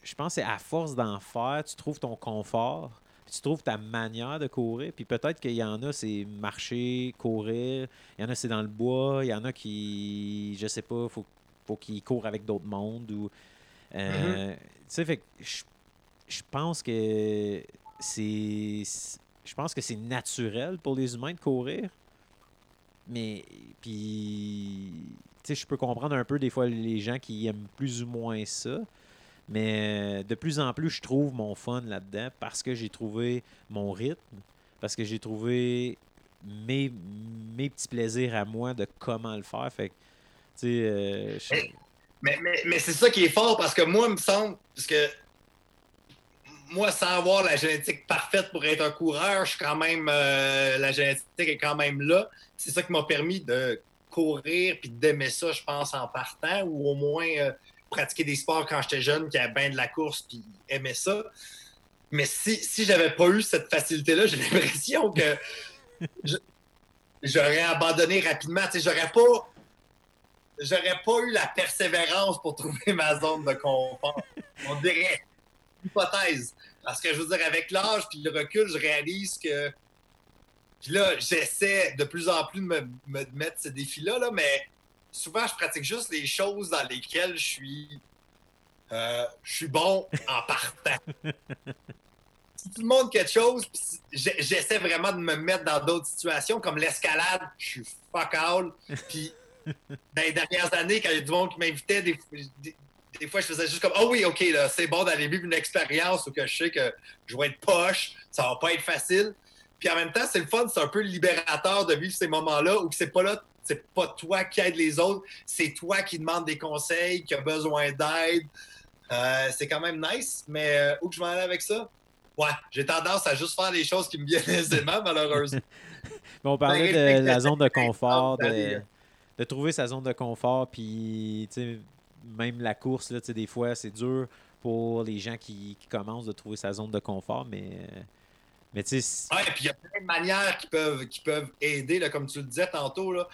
je pense que c'est à force d'en faire, tu trouves ton confort, tu trouves ta manière de courir, puis peut-être qu'il y en a, c'est marcher, courir, il y en a, c'est dans le bois, il y en a qui, je sais pas, faut, faut qu'ils courent avec d'autres mondes, ou... Euh, mm-hmm. Tu sais, fait que je, je pense que c'est... Je pense que c'est naturel pour les humains de courir. Mais, puis, tu sais, je peux comprendre un peu des fois les gens qui aiment plus ou moins ça, mais de plus en plus, je trouve mon fun là-dedans parce que j'ai trouvé mon rythme, parce que j'ai trouvé mes, mes petits plaisirs à moi de comment le faire. Fait que, tu sais, euh, je... Mais, mais, mais c'est ça qui est fort, parce que moi, il me semble, parce que moi, sans avoir la génétique parfaite pour être un coureur, je suis quand même, euh, la génétique est quand même là. C'est ça qui m'a permis de courir puis d'aimer ça, je pense, en partant, ou au moins euh, pratiquer des sports quand j'étais jeune, qui avait bien de la course puis aimait ça. Mais si, si j'avais pas eu cette facilité-là, j'ai l'impression que je, j'aurais abandonné rapidement. Tu sais, j'aurais pas... J'aurais pas eu la persévérance pour trouver ma zone de confort. On dirait une hypothèse. Parce que je veux dire, avec l'âge puis le recul, je réalise que... Puis là, j'essaie de plus en plus de me, me mettre ces défis-là, là, mais souvent, je pratique juste les choses dans lesquelles je suis... Euh, je suis bon en partant. Si tout le monde quelque chose, j'essaie vraiment de me mettre dans d'autres situations, comme l'escalade, je suis fuck all, puis... Dans les dernières années, quand il y a du monde qui m'invitait, des, des, des fois, je faisais juste comme « Ah oh oui, OK, là, c'est bon d'aller vivre une expérience où que je sais que je vais être poche, ça va pas être facile. » Puis en même temps, c'est le fun, c'est un peu libérateur de vivre ces moments-là où c'est pas là, c'est pas toi qui aide les autres, c'est toi qui demande des conseils, qui a besoin d'aide. Euh, c'est quand même nice, mais euh, où que je m'en allais avec ça? Ouais, j'ai tendance à juste faire les choses qui me viennent aisément, malheureusement. On parlait de, de la zone de confort, de... de trouver sa zone de confort, puis même la course, là, des fois, c'est dur pour les gens qui, qui commencent de trouver sa zone de confort, mais, mais tu sais... Oui, puis il y a plein de manières qui peuvent, qui peuvent aider, là, comme tu le disais tantôt, là,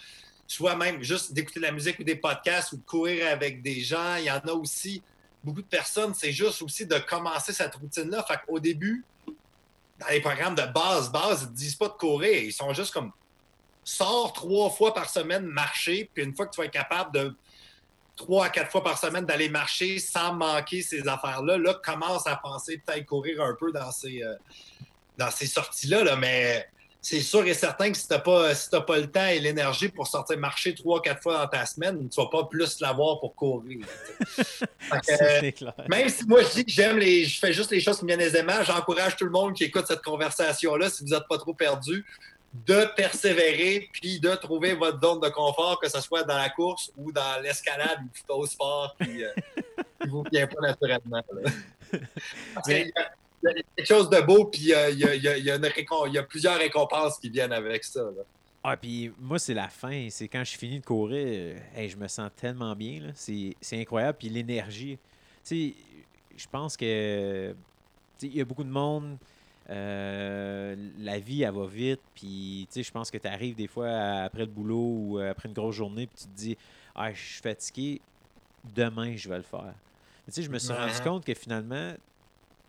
soit même juste d'écouter de la musique ou des podcasts ou de courir avec des gens. Il y en a aussi, beaucoup de personnes, c'est juste aussi de commencer cette routine-là. Fait qu'au début, dans les programmes de base, base, ils ne disent pas de courir, ils sont juste comme... Sors trois fois par semaine marcher, puis une fois que tu vas être capable de trois à quatre fois par semaine d'aller marcher sans manquer ces affaires-là, là, commence à penser peut-être courir un peu dans ces, euh, dans ces sorties-là. Là. Mais c'est sûr et certain que si tu n'as pas, si t'as pas le temps et l'énergie pour sortir marcher trois, quatre fois dans ta semaine, tu ne vas pas plus l'avoir pour courir. Donc, euh, c'est clair. Même si moi je dis que j'aime les. Je fais juste les choses qui me viennent aisément, j'encourage tout le monde qui écoute cette conversation-là, si vous n'êtes pas trop perdu, de persévérer puis de trouver votre zone de confort, que ce soit dans la course ou dans l'escalade ou plutôt au sport qui euh, ne vous vient pas naturellement. Parce qu'il y, y a quelque chose de beau, puis il euh, y, y, y, récom- y a plusieurs récompenses qui viennent avec ça. Là. Ah, puis moi, c'est la fin. C'est quand je finis de courir, hey, je me sens tellement bien. Là. C'est, c'est incroyable. Puis l'énergie. Tu sais, je pense que il y a beaucoup de monde. Euh, la vie, elle va vite, puis tu sais, je pense que tu arrives des fois à, après le boulot ou après une grosse journée, puis tu te dis « Ah, je suis fatigué, demain, je vais le faire. » Tu sais, je me suis ouais. rendu compte que finalement,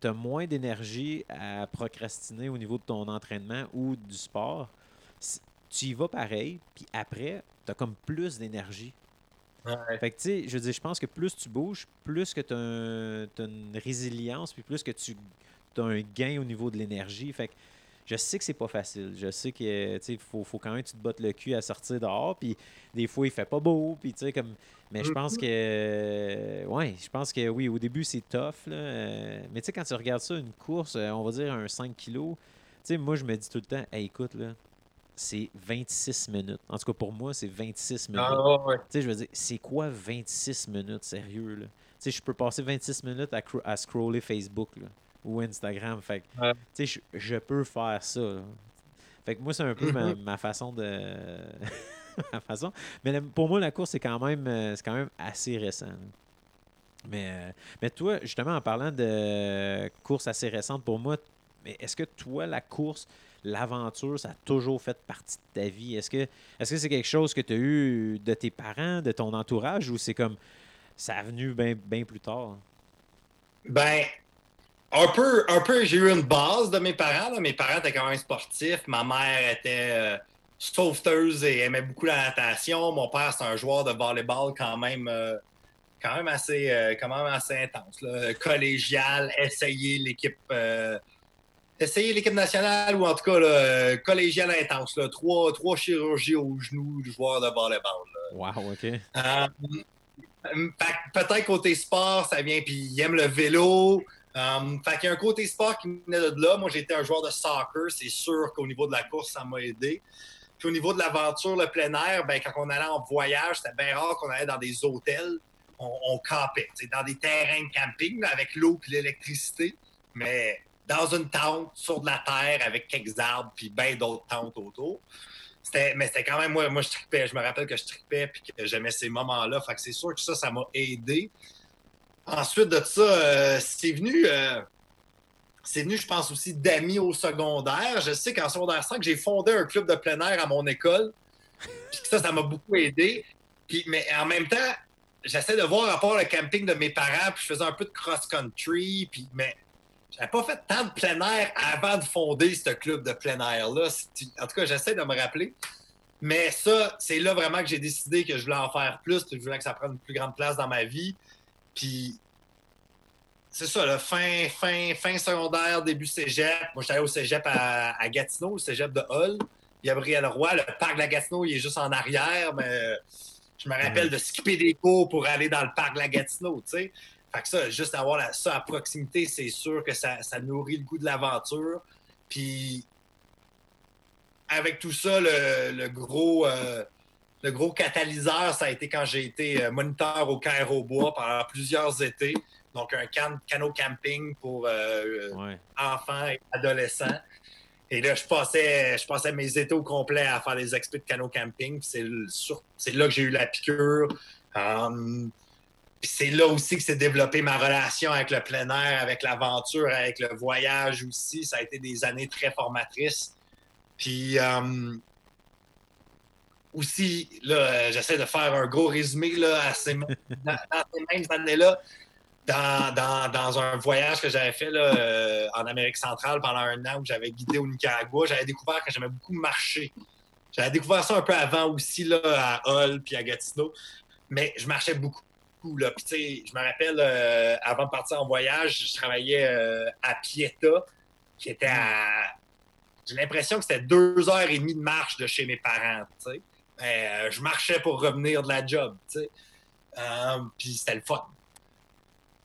tu as moins d'énergie à procrastiner au niveau de ton entraînement ou du sport. Tu y vas pareil, puis après, tu as comme plus d'énergie. Ouais. Fait que tu sais, je veux dire, je pense que plus tu bouges, plus que tu as un, une résilience, puis plus que tu... tu as un gain au niveau de l'énergie. Fait que je sais que c'est pas facile. Je sais que tu sais, faut, faut quand même que tu te bottes le cul à sortir dehors. Puis des fois, il fait pas beau. Puis tu sais, comme. Mais je pense que. Ouais, je pense que oui, au début, c'est tough. Là. Mais tu sais, quand tu regardes ça, une course, on va dire un cinq kilos, tu sais, moi, je me dis tout le temps, hey, écoute, là, c'est vingt-six minutes. En tout cas, pour moi, c'est vingt-six minutes. Ah, ouais. Tu sais, je veux dire, c'est quoi vingt-six minutes, sérieux, là? Tu sais, je peux passer vingt-six minutes à, cro- à scroller Facebook, là. Ou Instagram. Fait que, ouais. tu sais, je, je peux faire ça. Là. Fait que moi, c'est un peu ma, ma façon de... ma façon. Mais la, pour moi, la course, c'est quand même, c'est quand même assez récent. Là. Mais, mais toi, justement, en parlant de course assez récente, pour moi, mais est-ce que toi, la course, l'aventure, ça a toujours fait partie de ta vie? Est-ce que, est-ce que c'est quelque chose que tu as eu de tes parents, de ton entourage, ou c'est comme ça a venu bien ben plus tard? Ben... Un peu, un peu, j'ai eu une base de mes parents. Là. Mes parents étaient quand même sportifs. Ma mère était euh, sauveteuse et aimait beaucoup la natation. Mon père, c'est un joueur de volleyball quand même, euh, quand même, assez, euh, quand même assez intense. Là. Collégial, essayer l'équipe euh, essayer l'équipe nationale ou en tout cas là, collégial intense. Là. Trois, trois chirurgies aux genoux du joueur de volleyball. Là. Wow, OK. Euh, peut-être côté sport, ça vient. Puis il aime le vélo. Um, fait qu'il y a un côté sport qui me venait de là. Moi, j'étais un joueur de soccer. C'est sûr qu'au niveau de la course, ça m'a aidé. Puis au niveau de l'aventure, le plein air, ben, quand on allait en voyage, c'était bien rare qu'on allait dans des hôtels. on, on campait, dans des terrains de camping, là, avec l'eau et l'électricité, mais dans une tente, sur de la terre, avec quelques arbres puis bien d'autres tentes autour. C'était, mais c'était quand même, moi, moi je tripais, je me rappelle que je tripais et que j'aimais ces moments-là. Fait que c'est sûr que ça, ça m'a aidé. Ensuite de ça, euh, c'est venu, euh, c'est venu, je pense aussi, d'amis au secondaire. Je sais qu'en secondaire cinq, j'ai fondé un club de plein air à mon école. Puis ça, ça m'a beaucoup aidé. Puis, mais en même temps, j'essaie de voir à part le camping de mes parents, puis je faisais un peu de cross-country, puis, mais j'avais pas fait tant de plein air avant de fonder ce club de plein air-là. C'est, en tout cas, j'essaie de me rappeler. Mais ça, c'est là vraiment que j'ai décidé que je voulais en faire plus, que je voulais que ça prenne une plus grande place dans ma vie. Puis, c'est ça, là, fin, fin, fin secondaire, début cégep. Moi, j'étais allé au cégep à, à Gatineau, au cégep de Hull. Gabriel Roy, le parc de la Gatineau, il est juste en arrière, mais je me rappelle de skipper des cours pour aller dans le parc de la Gatineau, tu sais. Fait que ça, juste avoir la, ça à proximité, c'est sûr que ça, ça nourrit le goût de l'aventure. Puis, avec tout ça, le, le gros... Euh, Le gros catalyseur, ça a été quand j'ai été moniteur au Caire au Bois pendant plusieurs étés. Donc, un can- canot camping pour euh, ouais. enfants et adolescents. Et là, je passais, je passais mes étés au complet à faire des expéditions de canot camping. C'est, sur, c'est là que j'ai eu la piqûre. Um, puis c'est là aussi que s'est développée ma relation avec le plein air, avec l'aventure, avec le voyage aussi. Ça a été des années très formatrices. Puis... Um, Aussi, là, j'essaie de faire un gros résumé là, à ces, dans, dans ces mêmes années-là, dans, dans, dans un voyage que j'avais fait là, euh, en Amérique centrale pendant un an où j'avais guidé au Nicaragua, j'avais découvert que j'aimais beaucoup marcher. J'avais découvert ça un peu avant aussi là, à Hull puis à Gatineau, mais je marchais beaucoup. Là. Puis, tu sais, je me rappelle, euh, avant de partir en voyage, je travaillais euh, à Pieta, qui était à... J'ai l'impression que c'était deux heures et demie de marche de chez mes parents, tu sais. Euh, je marchais pour revenir de la job, tu sais. Euh, Puis c'était le fun.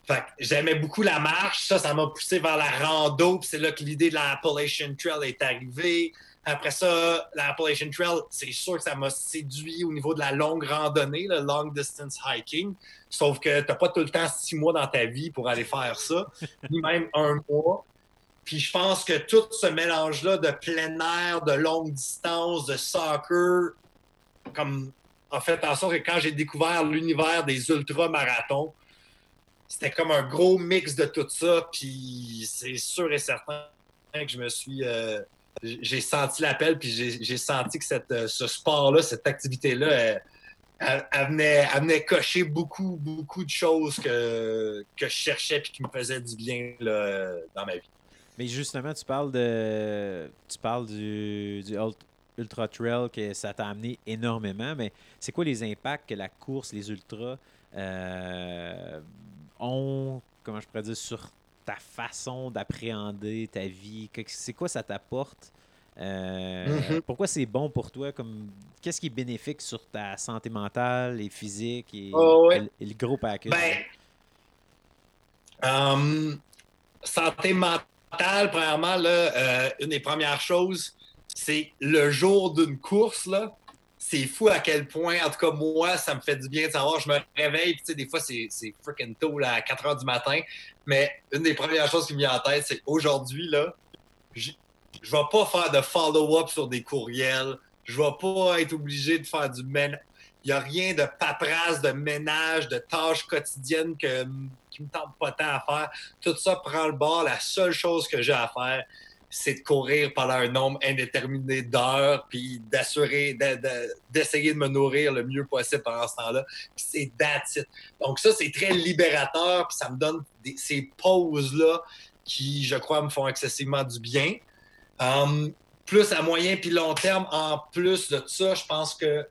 Fait que j'aimais beaucoup la marche. Ça, ça m'a poussé vers la rando. Puis c'est là que l'idée de la Appalachian Trail est arrivée. Après ça, la Appalachian Trail, c'est sûr que ça m'a séduit au niveau de la longue randonnée, le long distance hiking. Sauf que t'as pas tout le temps six mois dans ta vie pour aller faire ça, ni même un mois. Puis je pense que tout ce mélange-là de plein air, de longue distance, de soccer... Comme, en fait, en sorte que quand j'ai découvert l'univers des ultra-marathons, c'était comme un gros mix de tout ça. Puis c'est sûr et certain que je me suis... Euh, j'ai senti l'appel, puis j'ai, j'ai senti que cette, ce sport-là, cette activité-là, elle, elle, elle, venait, elle venait cocher beaucoup, beaucoup de choses que, que je cherchais puis qui me faisaient du bien là, dans ma vie. Mais justement, tu parles de... Tu parles du... du... Ultra Trail, que ça t'a amené énormément, mais c'est quoi les impacts que la course, les ultras euh, ont, comment je pourrais dire, sur ta façon d'appréhender ta vie? C'est quoi ça t'apporte? Euh, mm-hmm. Pourquoi c'est bon pour toi? Comme, qu'est-ce qui est bénéfique sur ta santé mentale et physique et, oh, ouais. et, et le gros package? Ben, euh, santé mentale, premièrement, là, euh, une des premières choses, c'est le jour d'une course, là, c'est fou à quel point, en tout cas, moi, ça me fait du bien de savoir, je me réveille, puis tu sais, des fois, c'est, c'est freaking tôt, là, à quatre heures du matin, mais une des premières choses qui me vient en tête, c'est aujourd'hui, là, je ne vais pas faire de follow-up sur des courriels, je ne vais pas être obligé de faire du ménage, il n'y a rien de paperasse, de ménage, de tâches quotidiennes que, qui ne me tente pas tant à faire, tout ça prend le bord, la seule chose que j'ai à faire, c'est de courir pendant un nombre indéterminé d'heures, puis d'assurer, de, de, d'essayer de me nourrir le mieux possible pendant ce temps-là. Puis c'est that's it. Donc ça, c'est très libérateur, puis ça me donne des, ces pauses-là qui, je crois, me font excessivement du bien. Um, plus à moyen puis long terme, en plus de ça, je pense que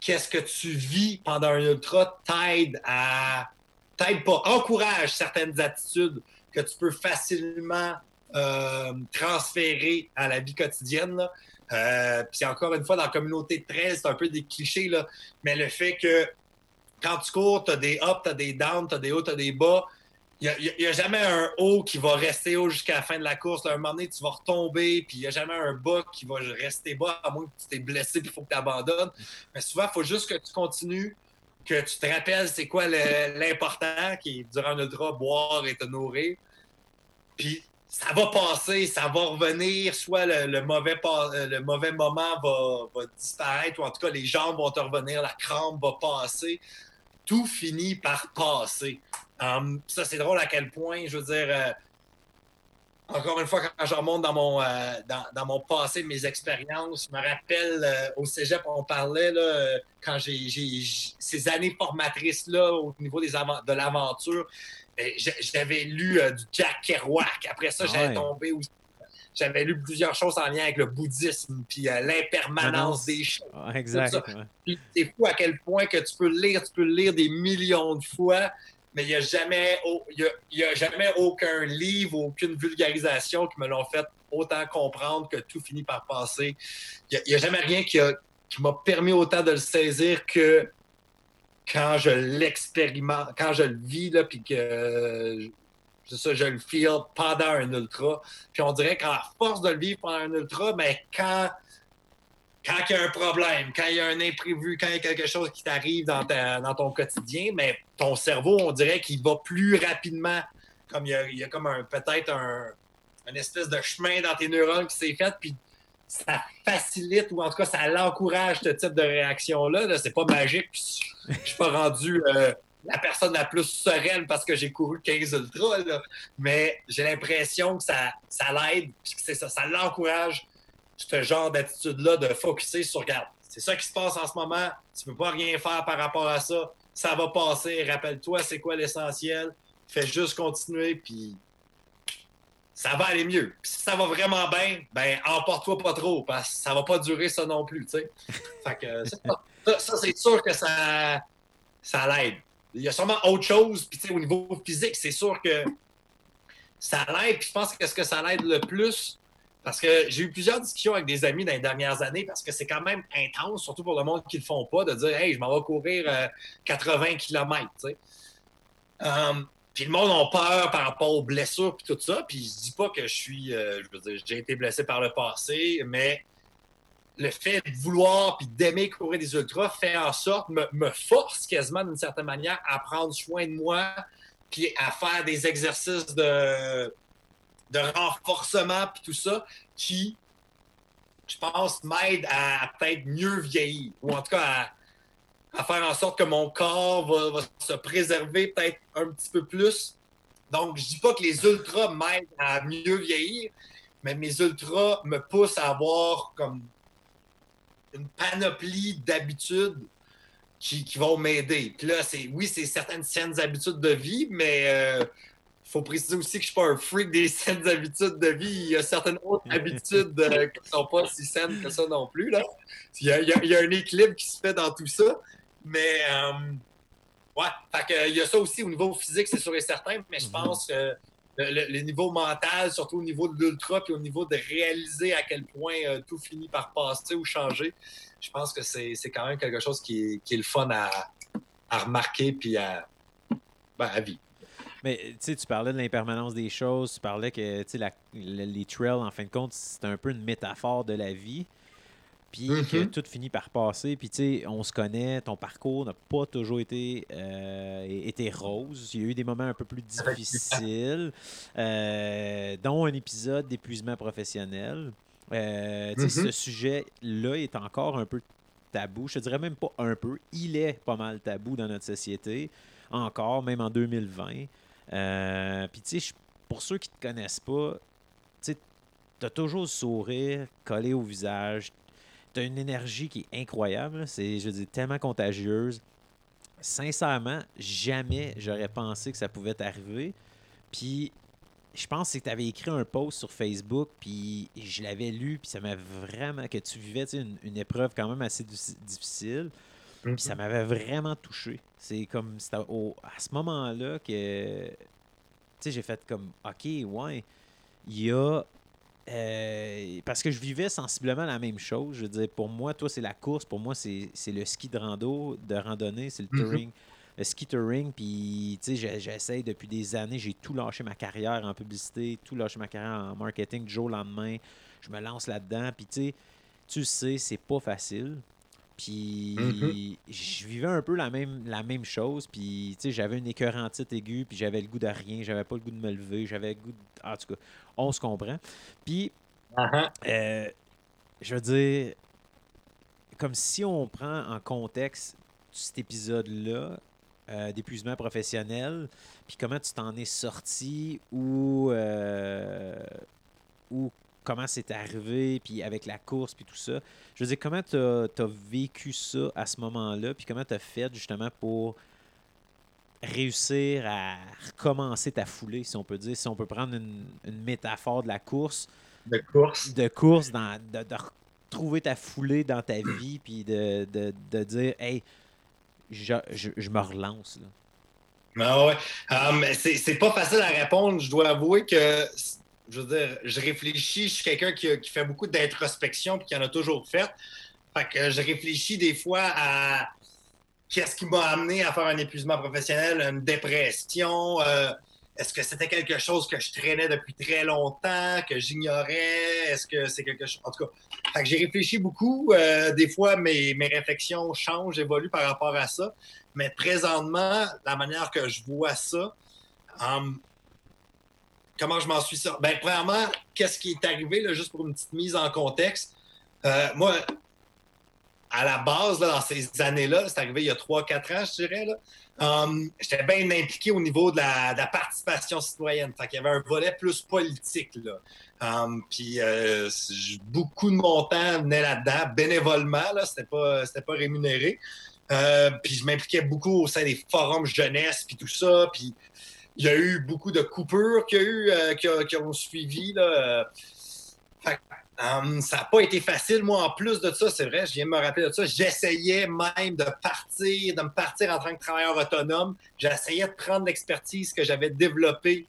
qu'est-ce que tu vis pendant un ultra t'aide à... t'aide pas, encourage certaines attitudes que tu peux facilement... Euh, transféré à la vie quotidienne. Euh, Puis encore une fois, dans la communauté de trail, c'est un peu des clichés, là, mais le fait que quand tu cours, tu as des ups, tu as des downs, tu as des hauts, tu as des bas. Il n'y a, a jamais un haut qui va rester haut jusqu'à la fin de la course. À un moment donné, tu vas retomber, puis il n'y a jamais un bas qui va rester bas, à moins que tu t'es blessé et il faut que tu abandonnes. Mais souvent, il faut juste que tu continues, que tu te rappelles c'est quoi le, l'important, qui est durant un ultra, boire et te nourrir. Puis ça va passer, ça va revenir, soit le, le, mauvais, pas, le mauvais moment va, va disparaître, ou en tout cas les jambes vont te revenir, la crampe va passer. Tout finit par passer. Um, ça, c'est drôle à quel point, je veux dire, euh, encore une fois, quand je remonte dans mon, euh, dans, dans mon passé, mes expériences, je me rappelle euh, au cégep, on parlait, là, quand j'ai, j'ai, j'ai ces années formatrices-là au niveau des avant- de l'aventure, j'avais lu euh, du Jack Kerouac. Après ça, j'avais ouais. tombé aussi. J'avais lu plusieurs choses en lien avec le bouddhisme, puis euh, l'impermanence des choses. Ah, exact. Puis c'est fou à quel point que tu peux lire, tu peux lire des millions de fois, mais il n'y a jamais, il y a, il y a jamais aucun livre, aucune vulgarisation qui me l'ont fait autant comprendre que tout finit par passer. Il n'y a, a jamais rien qui, a, qui m'a permis autant de le saisir que quand je l'expérimente, quand je le vis, là, puis que euh, c'est ça, je le feel pendant un ultra. Puis on dirait qu'à force de le vivre pendant un ultra, mais quand, quand il y a un problème, quand il y a un imprévu, quand il y a quelque chose qui t'arrive dans, ta, dans ton quotidien, mais ton cerveau, on dirait qu'il va plus rapidement. Comme il y a, il y a comme un, peut-être un, une espèce de chemin dans tes neurones qui s'est fait, puis ça facilite, ou en tout cas, ça l'encourage, ce type de réaction-là. Là, c'est pas magique. Je suis pas rendu... Euh, la personne la plus sereine parce que j'ai couru quinze ultras, là. Mais j'ai l'impression que ça, ça l'aide, puis que c'est ça, ça l'encourage, ce genre d'attitude-là, de focusser sur, regarde, c'est ça qui se passe en ce moment, tu ne peux pas rien faire par rapport à ça, ça va passer, rappelle-toi c'est quoi l'essentiel, fais juste continuer, puis ça va aller mieux. Puis si ça va vraiment bien, ben emporte-toi pas trop, parce que ça va pas durer ça non plus, tu sais. Fait que ça, ça, c'est sûr que ça, ça l'aide. Il y a sûrement autre chose, puis tu sais, au niveau physique, c'est sûr que ça l'aide, puis je pense que ce que ça l'aide le plus, parce que j'ai eu plusieurs discussions avec des amis dans les dernières années, parce que c'est quand même intense, surtout pour le monde qui le font pas, de dire « Hey, je m'en vais courir euh, quatre-vingts kilomètres, tu sais. Um, » Puis le monde a peur par rapport aux blessures, puis tout ça, puis je dis pas que je suis, euh, je veux dire, j'ai été blessé par le passé, mais... le fait de vouloir puis d'aimer courir des ultras fait en sorte, me, me force quasiment d'une certaine manière à prendre soin de moi puis à faire des exercices de, de renforcement puis tout ça qui, je pense, m'aide à peut-être mieux vieillir ou en tout cas à, à faire en sorte que mon corps va, va se préserver peut-être un petit peu plus. Donc, je dis pas que les ultras m'aident à mieux vieillir, mais mes ultras me poussent à avoir comme... une panoplie d'habitudes qui, qui vont m'aider. Puis là, c'est, oui, c'est certaines saines habitudes de vie, mais il euh, faut préciser aussi que je ne suis pas un freak des saines habitudes de vie. Il y a certaines autres habitudes euh, qui ne sont pas si saines que ça non plus. Là. Il, y a, il, y a, il y a un équilibre qui se fait dans tout ça. Mais, euh, ouais, fait que, il y a ça aussi au niveau physique, c'est sûr et certain, mais je pense que le, le niveau mental, surtout au niveau de l'ultra, puis au niveau de réaliser à quel point euh, tout finit par passer ou changer, je pense que c'est, c'est quand même quelque chose qui est, qui est le fun à, à remarquer puis à, ben, à vivre. Mais tu sais, tu parlais de l'impermanence des choses, tu parlais que tu sais, la, les trails, en fin de compte, c'est un peu une métaphore de la vie, puis mm-hmm. que tout finit par passer. Puis tu sais, on se connaît, ton parcours n'a pas toujours été, euh, été rose. Il y a eu des moments un peu plus difficiles, euh, dont un épisode d'épuisement professionnel. Euh, tu sais, mm-hmm. ce sujet-là est encore un peu tabou. Je te dirais même pas un peu. Il est pas mal tabou dans notre société, encore, même en deux mille vingt. Euh, puis tu sais, pour ceux qui te connaissent pas, tu sais, t'as toujours le sourire collé au visage. T'as une énergie qui est incroyable. C'est, je veux dire, tellement contagieuse. Sincèrement, jamais j'aurais pensé que ça pouvait t'arriver. Puis, je pense que tu avais écrit un post sur Facebook, puis je l'avais lu, puis ça m'a vraiment... que tu vivais, tu sais, une, une épreuve quand même assez difficile. Mm-hmm. Puis ça m'avait vraiment touché. C'est comme... C'était au, à ce moment-là que... Tu sais, j'ai fait comme... OK, ouais, il y a... Euh, parce que je vivais sensiblement la même chose. Je veux dire, pour moi, toi, c'est la course. Pour moi, c'est, c'est le ski de rando, de randonnée, c'est le touring, mm-hmm. le ski touring. Puis, tu sais, j'essaie depuis des années. J'ai tout lâché ma carrière en publicité, tout lâché ma carrière en marketing. Du jour au lendemain, je me lance là-dedans. Puis, tu sais, tu sais, c'est pas facile. Puis mm-hmm. je vivais un peu la même, la même chose. Puis tu sais, j'avais une écœurantite aiguë, puis j'avais le goût de rien, j'avais pas le goût de me lever, j'avais le goût de... En tout cas, on se comprend. Puis, uh-huh. euh, je veux dire, comme si on prend en contexte cet épisode-là, euh, d'épuisement professionnel, puis comment tu t'en es sorti ou, euh, ou comment c'est arrivé, puis avec la course, puis tout ça. Je veux dire, comment tu as vécu ça à ce moment-là, puis comment tu as fait justement pour réussir à recommencer ta foulée, si on peut dire, si on peut prendre une, une métaphore de la course. De course. De course, dans, de, de retrouver ta foulée dans ta vie, puis de, de, de dire, hey, je, je, je me relance, là. Ah ouais. Um, c'est, c'est pas facile à répondre. Je dois avouer que, je veux dire, je réfléchis. Je suis quelqu'un qui, qui fait beaucoup d'introspection et qui en a toujours fait. Fait que je réfléchis des fois à qu'est-ce qui m'a amené à faire un épuisement professionnel, une dépression. Euh, est-ce que c'était quelque chose que je traînais depuis très longtemps, que j'ignorais? Est-ce que c'est quelque chose... En tout cas, fait que j'ai réfléchi beaucoup. Euh, des fois, mes, mes réflexions changent, évoluent par rapport à ça. Mais présentement, la manière que je vois ça, um, comment je m'en suis sorti? Bien, premièrement, qu'est-ce qui est arrivé, là, juste pour une petite mise en contexte? Euh, moi, à la base, là, dans ces années-là, c'est arrivé il y a trois quatre ans, je dirais, là, um, j'étais bien impliqué au niveau de la, de la participation citoyenne. Fait qu'il y avait un volet plus politique, là. Um, puis euh, beaucoup de mon temps venait là-dedans, bénévolement, là, c'était pas, c'était pas rémunéré. Euh, puis je m'impliquais beaucoup au sein des forums jeunesse, puis tout ça, puis il y a eu beaucoup de coupures qu'il y a eu, euh, qui, a, qui ont suivi, là. Fait, um, ça n'a pas été facile, moi, en plus de ça, c'est vrai, je viens de me rappeler de ça, j'essayais même de partir, de me partir en tant que travailleur autonome, j'essayais de prendre l'expertise que j'avais développée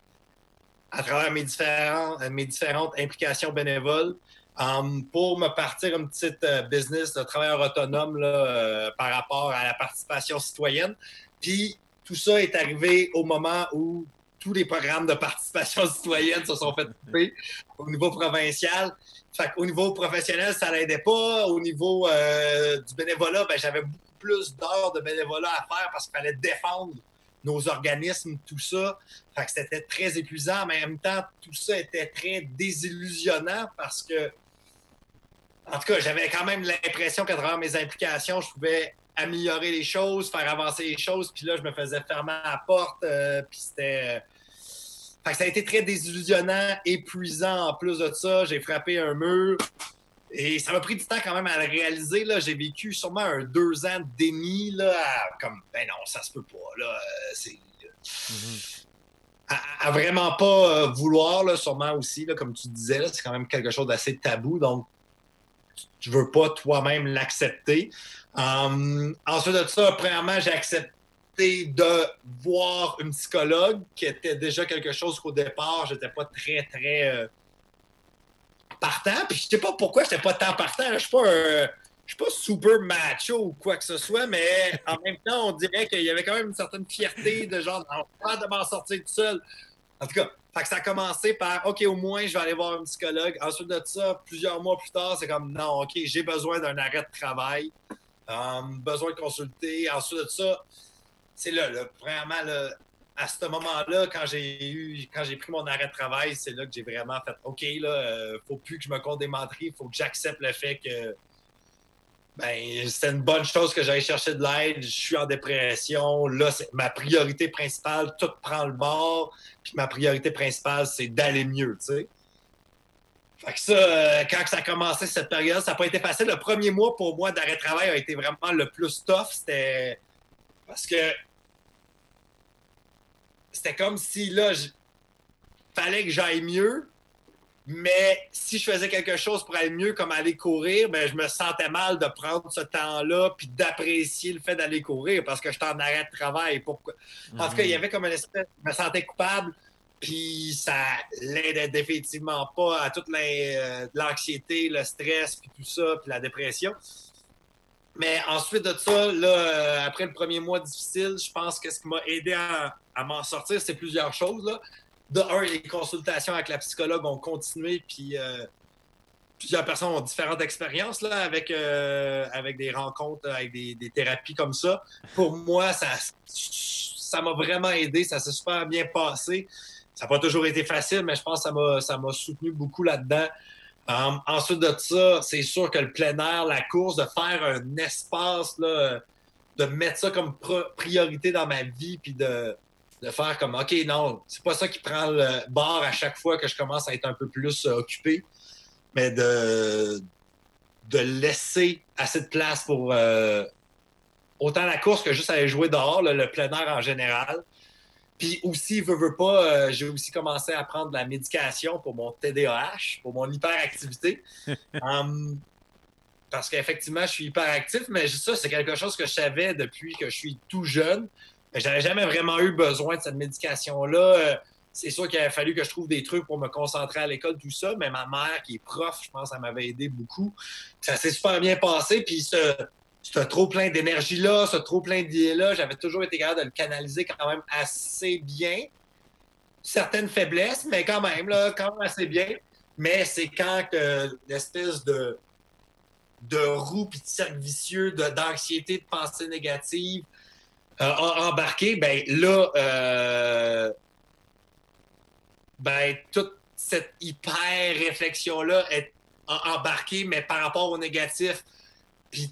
à travers mes, différents, mes différentes implications bénévoles, Um, pour me partir une petite euh, business de travailleur autonome là, euh, par rapport à la participation citoyenne. Puis tout ça est arrivé au moment où tous les programmes de participation citoyenne se sont fait couper au niveau provincial. Fait qu'au niveau professionnel, ça l'aidait pas. Au niveau euh, du bénévolat, ben, j'avais beaucoup plus d'heures de bénévolat à faire parce qu'il fallait défendre nos organismes, tout ça. Fait que c'était très épuisant. Mais en même temps, tout ça était très désillusionnant parce que en tout cas, j'avais quand même l'impression qu'à travers mes implications, je pouvais améliorer les choses, faire avancer les choses. Puis là, je me faisais fermer à la porte. Euh, puis c'était... Fait que ça a été très désillusionnant, épuisant. En plus de ça, j'ai frappé un mur. Et ça m'a pris du temps quand même à le réaliser. Là. J'ai vécu sûrement un deux ans de déni. Là, à... Comme, ben non, ça se peut pas. Là, c'est... Mm-hmm. À, à vraiment pas euh, vouloir, là, sûrement aussi. Là, comme tu disais, là, c'est quand même quelque chose d'assez tabou. Donc, tu veux pas toi-même l'accepter. Um, ensuite de ça, premièrement, j'ai accepté de voir une psychologue qui était déjà quelque chose qu'au départ, j'étais pas très, très euh, partant. Puis je sais pas pourquoi j'étais pas tant partant. Je suis pas, euh, je suis pas super macho ou quoi que ce soit, mais en même temps, on dirait qu'il y avait quand même une certaine fierté de genre, pas de m'en sortir tout seul. En tout cas, fait que ça a commencé par « OK, au moins, je vais aller voir un psychologue ». Ensuite de ça, plusieurs mois plus tard, c'est comme « Non, OK, j'ai besoin d'un arrêt de travail, euh, besoin de consulter ». Ensuite de ça, c'est là, là vraiment, là, à ce moment-là, quand j'ai eu, quand j'ai pris mon arrêt de travail, c'est là que j'ai vraiment fait « OK, là, euh, faut plus que je me compte des menteries, faut que j'accepte le fait que ben, c'était une bonne chose que j'aille chercher de l'aide. Je suis en dépression. Là, c'est ma priorité principale. Tout prend le bord. Puis ma priorité principale, c'est d'aller mieux, tu sais. Fait que ça, quand ça a commencé cette période, ça n'a pas été facile. Le premier mois pour moi d'arrêt de travail a été vraiment le plus tough. C'était parce que c'était comme si là, il fallait que j'aille mieux. Mais si je faisais quelque chose pour aller mieux, comme aller courir, ben je me sentais mal de prendre ce temps-là puis d'apprécier le fait d'aller courir parce que j'étais en arrêt de travail. Pourquoi? Mm-hmm. En tout cas, il y avait comme une espèce... Je me sentais coupable puis ça l'aidait définitivement pas à toute l'anxiété, le stress puis tout ça, puis la dépression. Mais ensuite de ça, là, après le premier mois difficile, je pense que ce qui m'a aidé à, à m'en sortir, c'est plusieurs choses, là. De un, les consultations avec la psychologue ont continué, puis euh, plusieurs personnes ont différentes expériences là, avec, euh, avec des rencontres, avec des, des thérapies comme ça. Pour moi, ça, ça m'a vraiment aidé. Ça s'est super bien passé. Ça n'a pas toujours été facile, mais je pense que ça m'a, ça m'a soutenu beaucoup là-dedans. Euh, ensuite de ça, c'est sûr que le plein air, la course, de faire un espace, là, de mettre ça comme pr- priorité dans ma vie, puis de, de faire comme « OK, non, c'est pas ça qui prend le bord à chaque fois que je commence à être un peu plus euh, occupé, mais de, de laisser assez de place pour euh, autant la course que juste aller jouer dehors, là, le plein air en général. » Puis aussi, veux, veux pas, euh, j'ai aussi commencé à prendre de la médication pour mon T D A H, pour mon hyperactivité. um, parce qu'effectivement, je suis hyperactif, mais ça, c'est quelque chose que je savais depuis que je suis tout jeune. Mais j'avais jamais vraiment eu besoin de cette médication-là. Euh, c'est sûr qu'il a fallu que je trouve des trucs pour me concentrer à l'école, tout ça. Mais ma mère, qui est prof, je pense, elle m'avait aidé beaucoup. Ça s'est super bien passé. Puis ce... ce trop-plein d'énergie-là, ce trop-plein d'idées-là, j'avais toujours été capable de le canaliser quand même assez bien. Certaines faiblesses, mais quand même, là, quand même assez bien. Mais c'est quand euh, l'espèce de, de roue et de cercle vicieux, de, d'anxiété, de pensée négative euh, a embarqué, bien là, euh, ben, toute cette hyper-réflexion-là est embarquée, mais par rapport au négatif, puis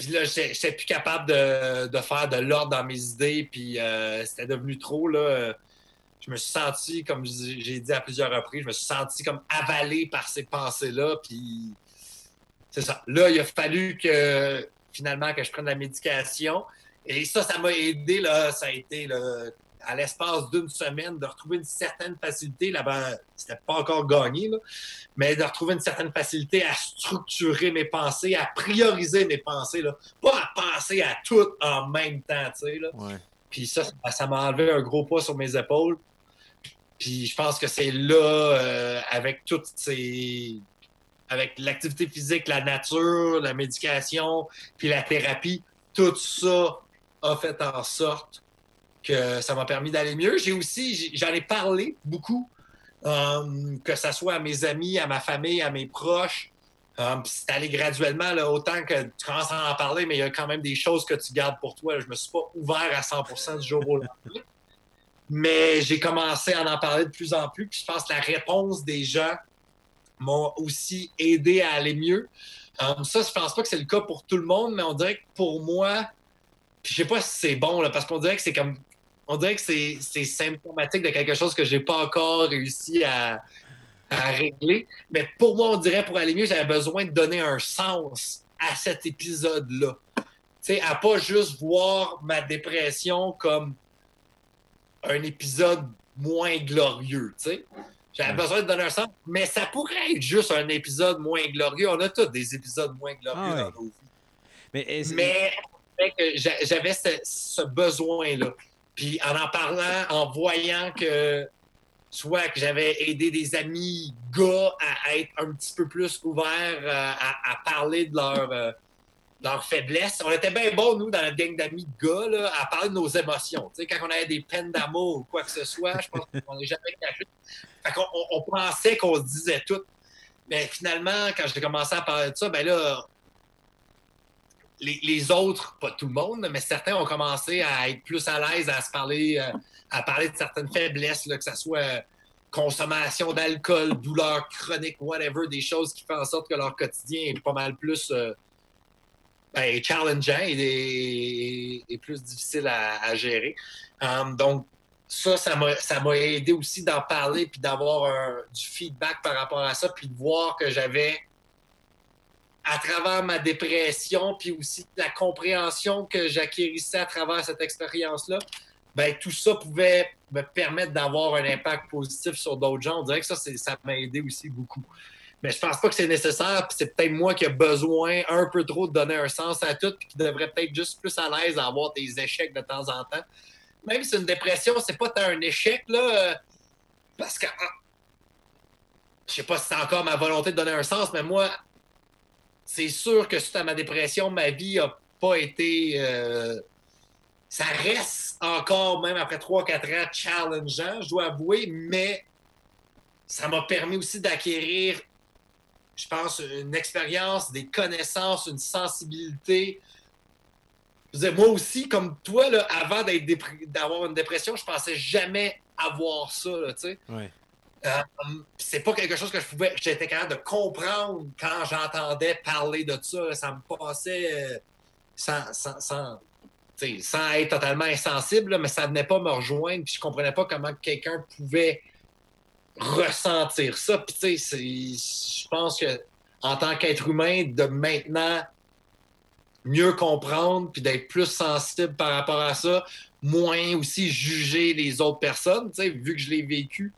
Puis là, j'étais plus capable de, de faire de l'ordre dans mes idées, puis euh, c'était devenu trop, là. Je me suis senti, comme j'ai dit à plusieurs reprises, je me suis senti comme avalé par ces pensées-là, puis c'est ça. Là, il a fallu que, finalement, que je prenne la médication, et ça, ça m'a aidé, là, ça a été, là, à l'espace d'une semaine, de retrouver une certaine facilité, là-bas, c'était pas encore gagné, là, mais de retrouver une certaine facilité à structurer mes pensées, à prioriser mes pensées, là, pas à penser à tout en même temps, tu sais, là. Ouais. Puis ça, ça m'a enlevé un gros poids sur mes épaules. Puis je pense que c'est là, euh, avec toutes ces... avec l'activité physique, la nature, la médication, puis la thérapie, tout ça a fait en sorte que ça m'a permis d'aller mieux. J'ai aussi, j'en ai parlé beaucoup, euh, que ce soit à mes amis, à ma famille, à mes proches. Euh, c'est allé graduellement, là, autant que tu commences à en parler, mais il y a quand même des choses que tu gardes pour toi. Là. Je me suis pas ouvert à cent pour cent du jour au lendemain. Mais j'ai commencé à en parler de plus en plus. Puis je pense que la réponse des gens m'a aussi aidé à aller mieux. Euh, ça, je pense pas que c'est le cas pour tout le monde, mais on dirait que pour moi, je sais pas si c'est bon, là, parce qu'on dirait que c'est comme... On dirait que c'est, c'est symptomatique de quelque chose que j'ai pas encore réussi à, à régler. Mais pour moi, on dirait, pour aller mieux, j'avais besoin de donner un sens à cet épisode-là. Tu sais, à pas juste voir ma dépression comme un épisode moins glorieux, tu sais. J'avais besoin de donner un sens, mais ça pourrait être juste un épisode moins glorieux. On a tous des épisodes moins glorieux ah, ouais. dans nos vies. Mais... Est-ce... mais... que j'avais ce, ce besoin-là. Puis en en parlant, en voyant que soit que j'avais aidé des amis gars à être un petit peu plus ouverts à, à parler de leur, euh, leur faiblesse. On était bien bons, nous, dans notre gang d'amis gars, là, à parler de nos émotions. T'sais, quand on avait des peines d'amour ou quoi que ce soit, je pense qu'on n'est jamais caché. Fait qu'on on, on pensait qu'on se disait tout. Mais finalement, quand j'ai commencé à parler de ça, ben là, Les, les autres, pas tout le monde, mais certains ont commencé à être plus à l'aise à se parler, euh, à parler de certaines faiblesses, là, que ce soit euh, consommation d'alcool, douleur chronique, whatever, des choses qui font en sorte que leur quotidien est pas mal plus euh, ben, challengeant et, et, et plus difficile à, à gérer. Um, donc, ça, ça m'a, ça m'a aidé aussi d'en parler puis d'avoir un, du feedback par rapport à ça puis de voir que j'avais... à travers ma dépression, puis aussi la compréhension que j'acquérissais à travers cette expérience-là, bien, tout ça pouvait me permettre d'avoir un impact positif sur d'autres gens. On dirait que ça, c'est, ça m'a aidé aussi beaucoup. Mais je pense pas que c'est nécessaire, puis c'est peut-être moi qui ai besoin un peu trop de donner un sens à tout, puis qui devrait peut-être juste plus à l'aise à avoir des échecs de temps en temps. Même si une dépression, c'est pas tant un échec, là, parce que... je sais pas si c'est encore ma volonté de donner un sens, mais moi... c'est sûr que suite à ma dépression, ma vie n'a pas été... Euh... ça reste encore, même après trois à quatre ans, challengeant, je dois avouer, mais ça m'a permis aussi d'acquérir je pense, une expérience, des connaissances, une sensibilité. Je veux dire, moi aussi, comme toi, là, avant d'être dépr- d'avoir une dépression, je pensais jamais avoir ça, là, tu sais. Oui. Euh, c'est pas quelque chose que je pouvais, j'étais capable de comprendre quand j'entendais parler de ça. Là, ça me passait sans, sans, sans, sans être totalement insensible, là, mais ça venait pas me rejoindre. Puis je comprenais pas comment quelqu'un pouvait ressentir ça. Puis tu sais, je pense que en tant qu'être humain, de maintenant mieux comprendre puis d'être plus sensible par rapport à ça, moins aussi juger les autres personnes, tu sais, vu que je l'ai vécu.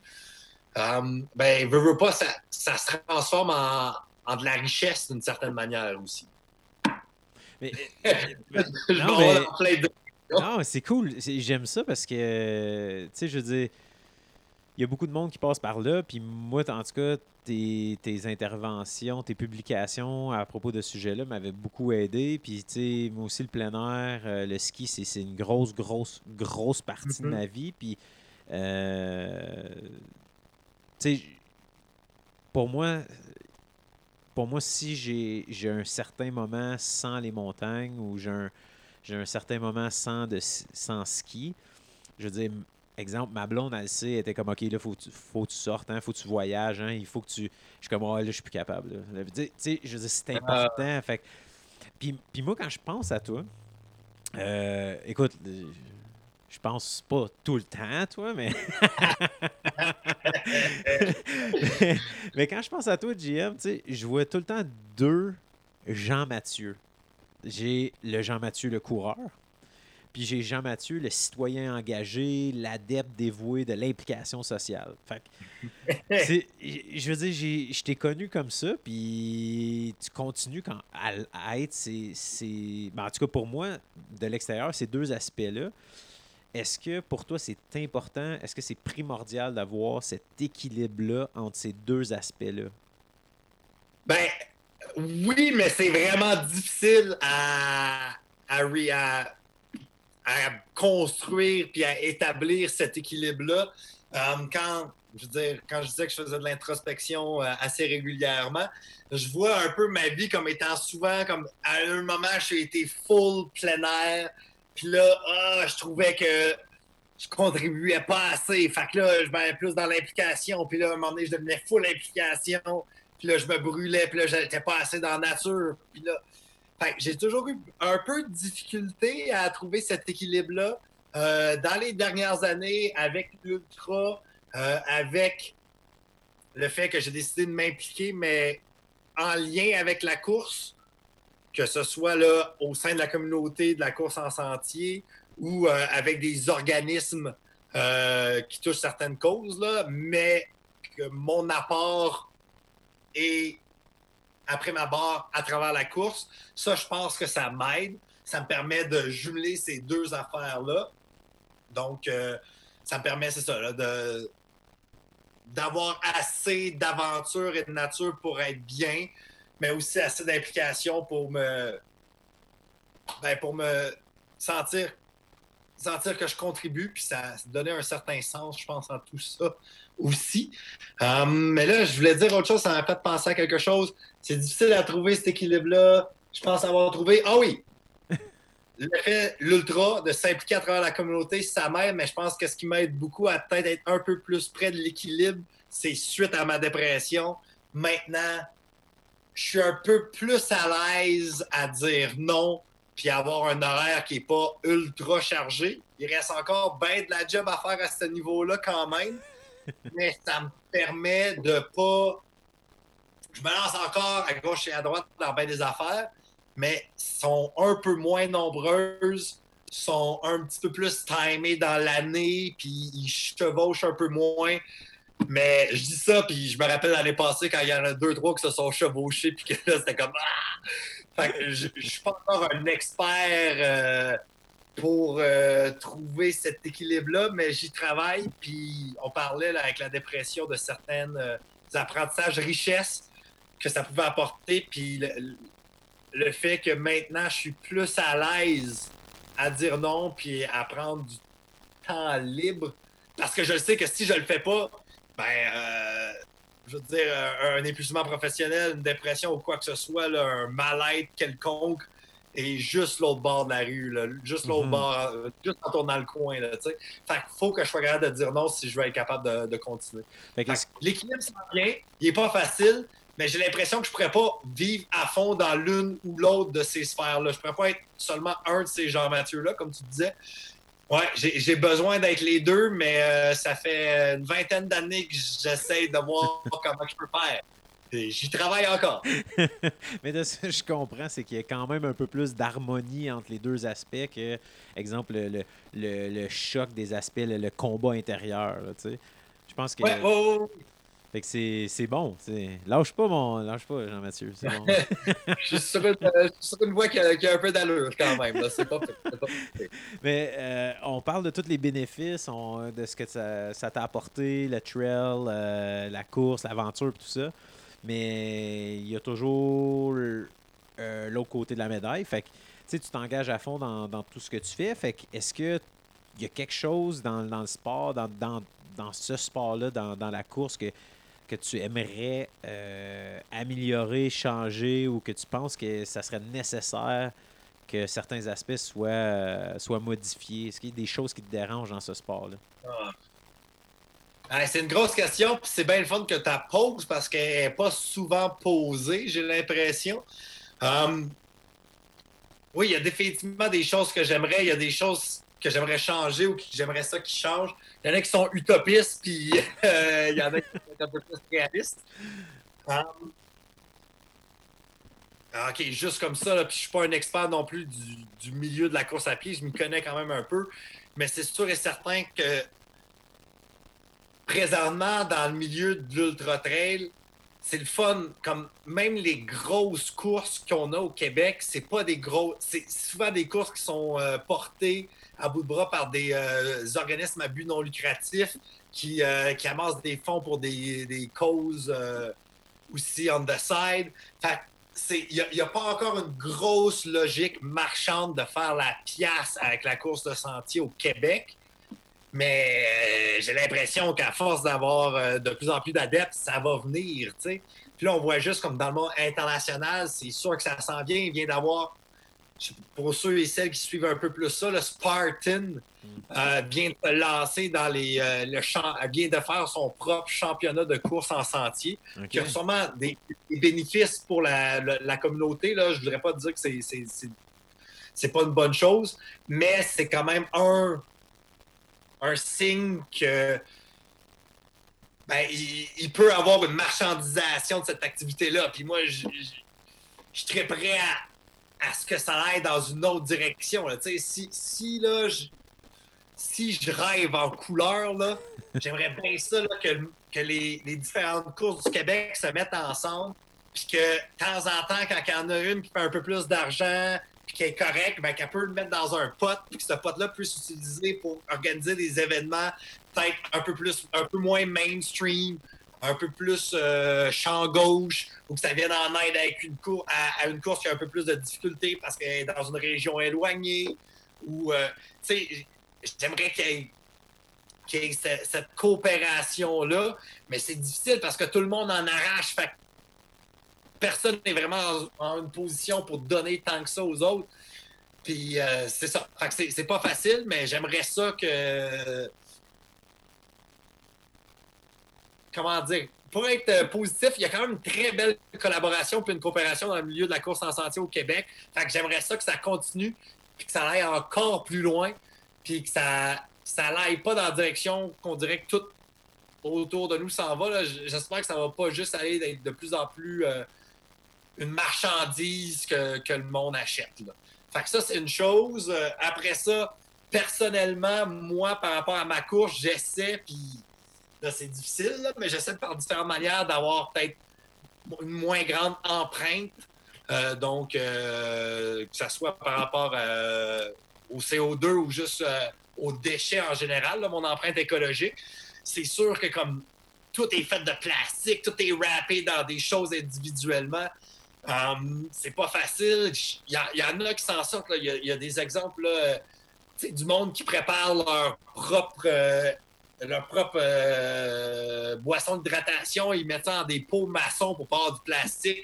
Euh, ben, veux, veux pas, ça, ça se transforme en, en de la richesse d'une certaine manière aussi. Mais, ben, non, bon, mais, en plein de... non, mais c'est cool. C'est, j'aime ça parce que, tu sais, je veux dire, il y a beaucoup de monde qui passe par là. Puis moi, en tout cas, tes, tes interventions, tes publications à propos de ce sujet-là m'avaient beaucoup aidé. Puis, tu sais, moi aussi, le plein air, le ski, c'est, c'est une grosse, grosse, grosse partie mm-hmm. de ma vie. Puis, euh, T'sais, pour moi, pour moi, si j'ai, j'ai un certain moment sans les montagnes ou j'ai un, j'ai un certain moment sans, de, sans ski, je veux dire, exemple, ma blonde, elle sait, elle était comme, OK, là, il faut, faut que tu sortes, il hein, faut que tu voyages, hein, il faut que tu... Je suis comme, oh, là, je suis plus capable. Là. Tu sais, je veux dire, c'est important. Euh... Fait, puis, puis moi, quand je pense à toi, euh, écoute... Je pense pas tout le temps à toi, mais... mais... Mais quand je pense à toi, J M, tu sais, je vois tout le temps deux Jean-Mathieu. J'ai le Jean-Mathieu le coureur, puis j'ai Jean-Mathieu le citoyen engagé, l'adepte dévoué de l'implication sociale. Fait que, c'est, je veux dire, j'ai, je t'ai connu comme ça, puis tu continues quand, à, à être... Ces, ces... Ben, en tout cas, pour moi, de l'extérieur, ces deux aspects-là, est-ce que pour toi, c'est important, est-ce que c'est primordial d'avoir cet équilibre-là entre ces deux aspects-là? Ben oui, mais c'est vraiment difficile à, à, à, à construire puis à établir cet équilibre-là. Um, quand, je veux dire, quand je disais que je faisais de l'introspection assez régulièrement, je vois un peu ma vie comme étant souvent, comme à un moment, j'ai été full plein air. Puis là, ah, je trouvais que je contribuais pas assez. Fait que là, je m'allais plus dans l'implication. Puis là, à un moment donné, je devenais full implication. Puis là, je me brûlais. Puis là, j'étais pas assez dans la nature. Puis là, fait que j'ai toujours eu un peu de difficulté à trouver cet équilibre-là. Euh, dans les dernières années, avec l'ultra, euh, avec le fait que j'ai décidé de m'impliquer, mais en lien avec la course, que ce soit là, au sein de la communauté de la course en sentier ou euh, avec des organismes euh, qui touchent certaines causes, là, mais que mon apport est après ma barre à travers la course, ça, je pense que ça m'aide. Ça me permet de jumeler ces deux affaires-là. Donc, euh, ça me permet, c'est ça, là, de, d'avoir assez d'aventure et de nature pour être bien, mais aussi assez d'implication pour me ben pour me sentir, sentir que je contribue, puis ça donnait un certain sens, je pense, en tout ça aussi. Euh, mais là, je voulais dire autre chose, ça m'a fait penser à quelque chose. C'est difficile à trouver cet équilibre-là. Je pense avoir trouvé, ah oui, le fait, l'ultra, de s'impliquer à travers la communauté, ça m'aide, mais je pense que ce qui m'aide beaucoup à peut-être être un peu plus près de l'équilibre, c'est suite à ma dépression. Maintenant, je suis un peu plus à l'aise à dire non puis avoir un horaire qui n'est pas ultra chargé. Il reste encore bien de la job à faire à ce niveau-là quand même, mais ça me permet de pas... Je me lance encore à gauche et à droite dans bien des affaires, mais sont un peu moins nombreuses, sont un petit peu plus timées dans l'année, puis ils chevauchent un peu moins. Mais je dis ça, puis je me rappelle l'année passée quand il y en a deux, trois qui se sont chevauchés, puis que là, c'était comme... Ah! Fait que je, je suis pas encore un expert euh, pour euh, trouver cet équilibre-là, mais j'y travaille, puis on parlait là, avec la dépression de certaines euh, apprentissages, richesses que ça pouvait apporter, puis le, le fait que maintenant, je suis plus à l'aise à dire non, puis à prendre du temps libre, parce que je sais que si je le fais pas, ben, euh, je veux dire, un, un épuisement professionnel, une dépression ou quoi que ce soit, là, un mal-être quelconque, et juste l'autre bord de la rue, là, juste l'autre mm-hmm. bord, juste en tournant le coin, là, tu sais. Fait qu'il faut que je sois capable de dire non si je veux être capable de, de continuer. Fait que l'équilibre s'en vient, il n'est pas facile, mais j'ai l'impression que je ne pourrais pas vivre à fond dans l'une ou l'autre de ces sphères-là. Je ne pourrais pas être seulement un de ces Jean-Mathieu-là, comme tu disais. Ouais, j'ai, j'ai besoin d'être les deux, mais euh, ça fait une vingtaine d'années que j'essaie de voir comment je peux faire. Et j'y travaille encore. Mais de ce que je comprends, c'est qu'il y a quand même un peu plus d'harmonie entre les deux aspects que, exemple, le, le, le, le choc des aspects, le, le combat intérieur. Là, tu sais. Je pense que... Ouais, oh, oh, oh. Fait que c'est, c'est bon, tu sais. Lâche pas, mon... Lâche pas, Jean-Mathieu, c'est bon. Je suis sur une, euh, sur une voie qui a, qui a un peu d'allure, quand même, là. C'est pas... C'est pas... Mais euh, on parle de tous les bénéfices, on... de ce que ça, ça t'a apporté, le trail, euh, la course, l'aventure, tout ça. Mais il y a toujours euh, l'autre côté de la médaille. Fait que, tu sais, tu t'engages à fond dans, dans tout ce que tu fais. Fait que, est-ce que il y a quelque chose dans, dans le sport, dans, dans, dans ce sport-là, dans, dans la course que... que tu aimerais euh, améliorer, changer, ou que tu penses que ça serait nécessaire que certains aspects soient, euh, soient modifiés? Est-ce qu'il y a des choses qui te dérangent dans ce sport-là? Ah. Ah, c'est une grosse question, puis c'est bien le fun que tu la poses parce qu'elle n'est pas souvent posée, j'ai l'impression. Um, oui, il y a définitivement des choses que j'aimerais, il y a des choses que j'aimerais changer ou que j'aimerais ça qui change. Il y en a qui sont utopistes, puis euh, il y en a qui sont un peu plus réalistes. Um, OK, juste comme ça, là, puis je suis pas un expert non plus du, du milieu de la course à pied, je m'y connais quand même un peu, mais c'est sûr et certain que présentement, dans le milieu de l'ultra-trail, c'est le fun, comme même les grosses courses qu'on a au Québec, c'est pas des gros, c'est souvent des courses qui sont euh, portées à bout de bras par des euh, organismes à but non lucratif qui, euh, qui amassent des fonds pour des, des causes euh, aussi on the side. Fait il n'y a, a pas encore une grosse logique marchande de faire la pièce avec la course de sentier au Québec. Mais euh, j'ai l'impression qu'à force d'avoir euh, de plus en plus d'adeptes, ça va venir, tu sais. Puis là, on voit juste comme dans le monde international, c'est sûr que ça s'en vient. Il vient d'avoir, pour ceux et celles qui suivent un peu plus ça, le Spartan euh, vient de se lancer dans les... Euh, le champ, vient de faire son propre championnat de course en sentier. Okay. Qui a sûrement des, des bénéfices pour la, la, la communauté, là. Je voudrais pas dire que c'est, c'est, c'est, c'est pas une bonne chose, mais c'est quand même un... un signe que ben, il, il peut avoir une marchandisation de cette activité-là. Puis moi, je, je, je serais prêt à, à ce que ça aille dans une autre direction. Là. Tu sais, si, si, là, je, si je rêve en couleur, là, j'aimerais bien ça là, que, que les, les différentes courses du Québec se mettent ensemble. Puis que de temps en temps, quand il y en a une qui fait un peu plus d'argent, puis qui est correcte, ben, qu'elle peut le mettre dans un pot, puis que ce pot-là puisse s'utiliser pour organiser des événements peut-être un peu plus, un peu moins mainstream, un peu plus euh, champ gauche, ou que ça vienne en aide avec une cour- à, à une course qui a un peu plus de difficulté parce qu'elle est dans une région éloignée. Ou, euh, tu sais, j'aimerais qu'il y ait, qu'il y ait cette, cette coopération-là, mais c'est difficile parce que tout le monde en arrache. Fait personne n'est vraiment en une position pour donner tant que ça aux autres. Puis euh, c'est ça. Fait que c'est, c'est pas facile, mais j'aimerais ça que... Comment dire? Pour être positif, il y a quand même une très belle collaboration puis une coopération dans le milieu de la course en sentier au Québec. Fait que j'aimerais ça que ça continue puis que ça aille encore plus loin puis que ça ça n'aille pas dans la direction qu'on dirait que tout autour de nous s'en va. Là. J'espère que ça va pas juste aller d'être de plus en plus... Euh, une marchandise que, que le monde achète. Là. Fait que ça, c'est une chose. Après ça, personnellement, moi, par rapport à ma course, j'essaie, puis là, c'est difficile, là, mais j'essaie par différentes manières d'avoir peut-être une moins grande empreinte. Euh, donc, euh, que ça soit par rapport euh, au C O deux ou juste euh, aux déchets en général, là, mon empreinte écologique. C'est sûr que comme tout est fait de plastique, tout est wrappé dans des choses individuellement, Um, c'est pas facile. Il y, y en a qui s'en sortent. Il y, y a des exemples là, du monde qui prépare leur propre euh, leur propre euh, boisson d'hydratation, ils mettent ça dans des pots maçons pour pas avoir du plastique.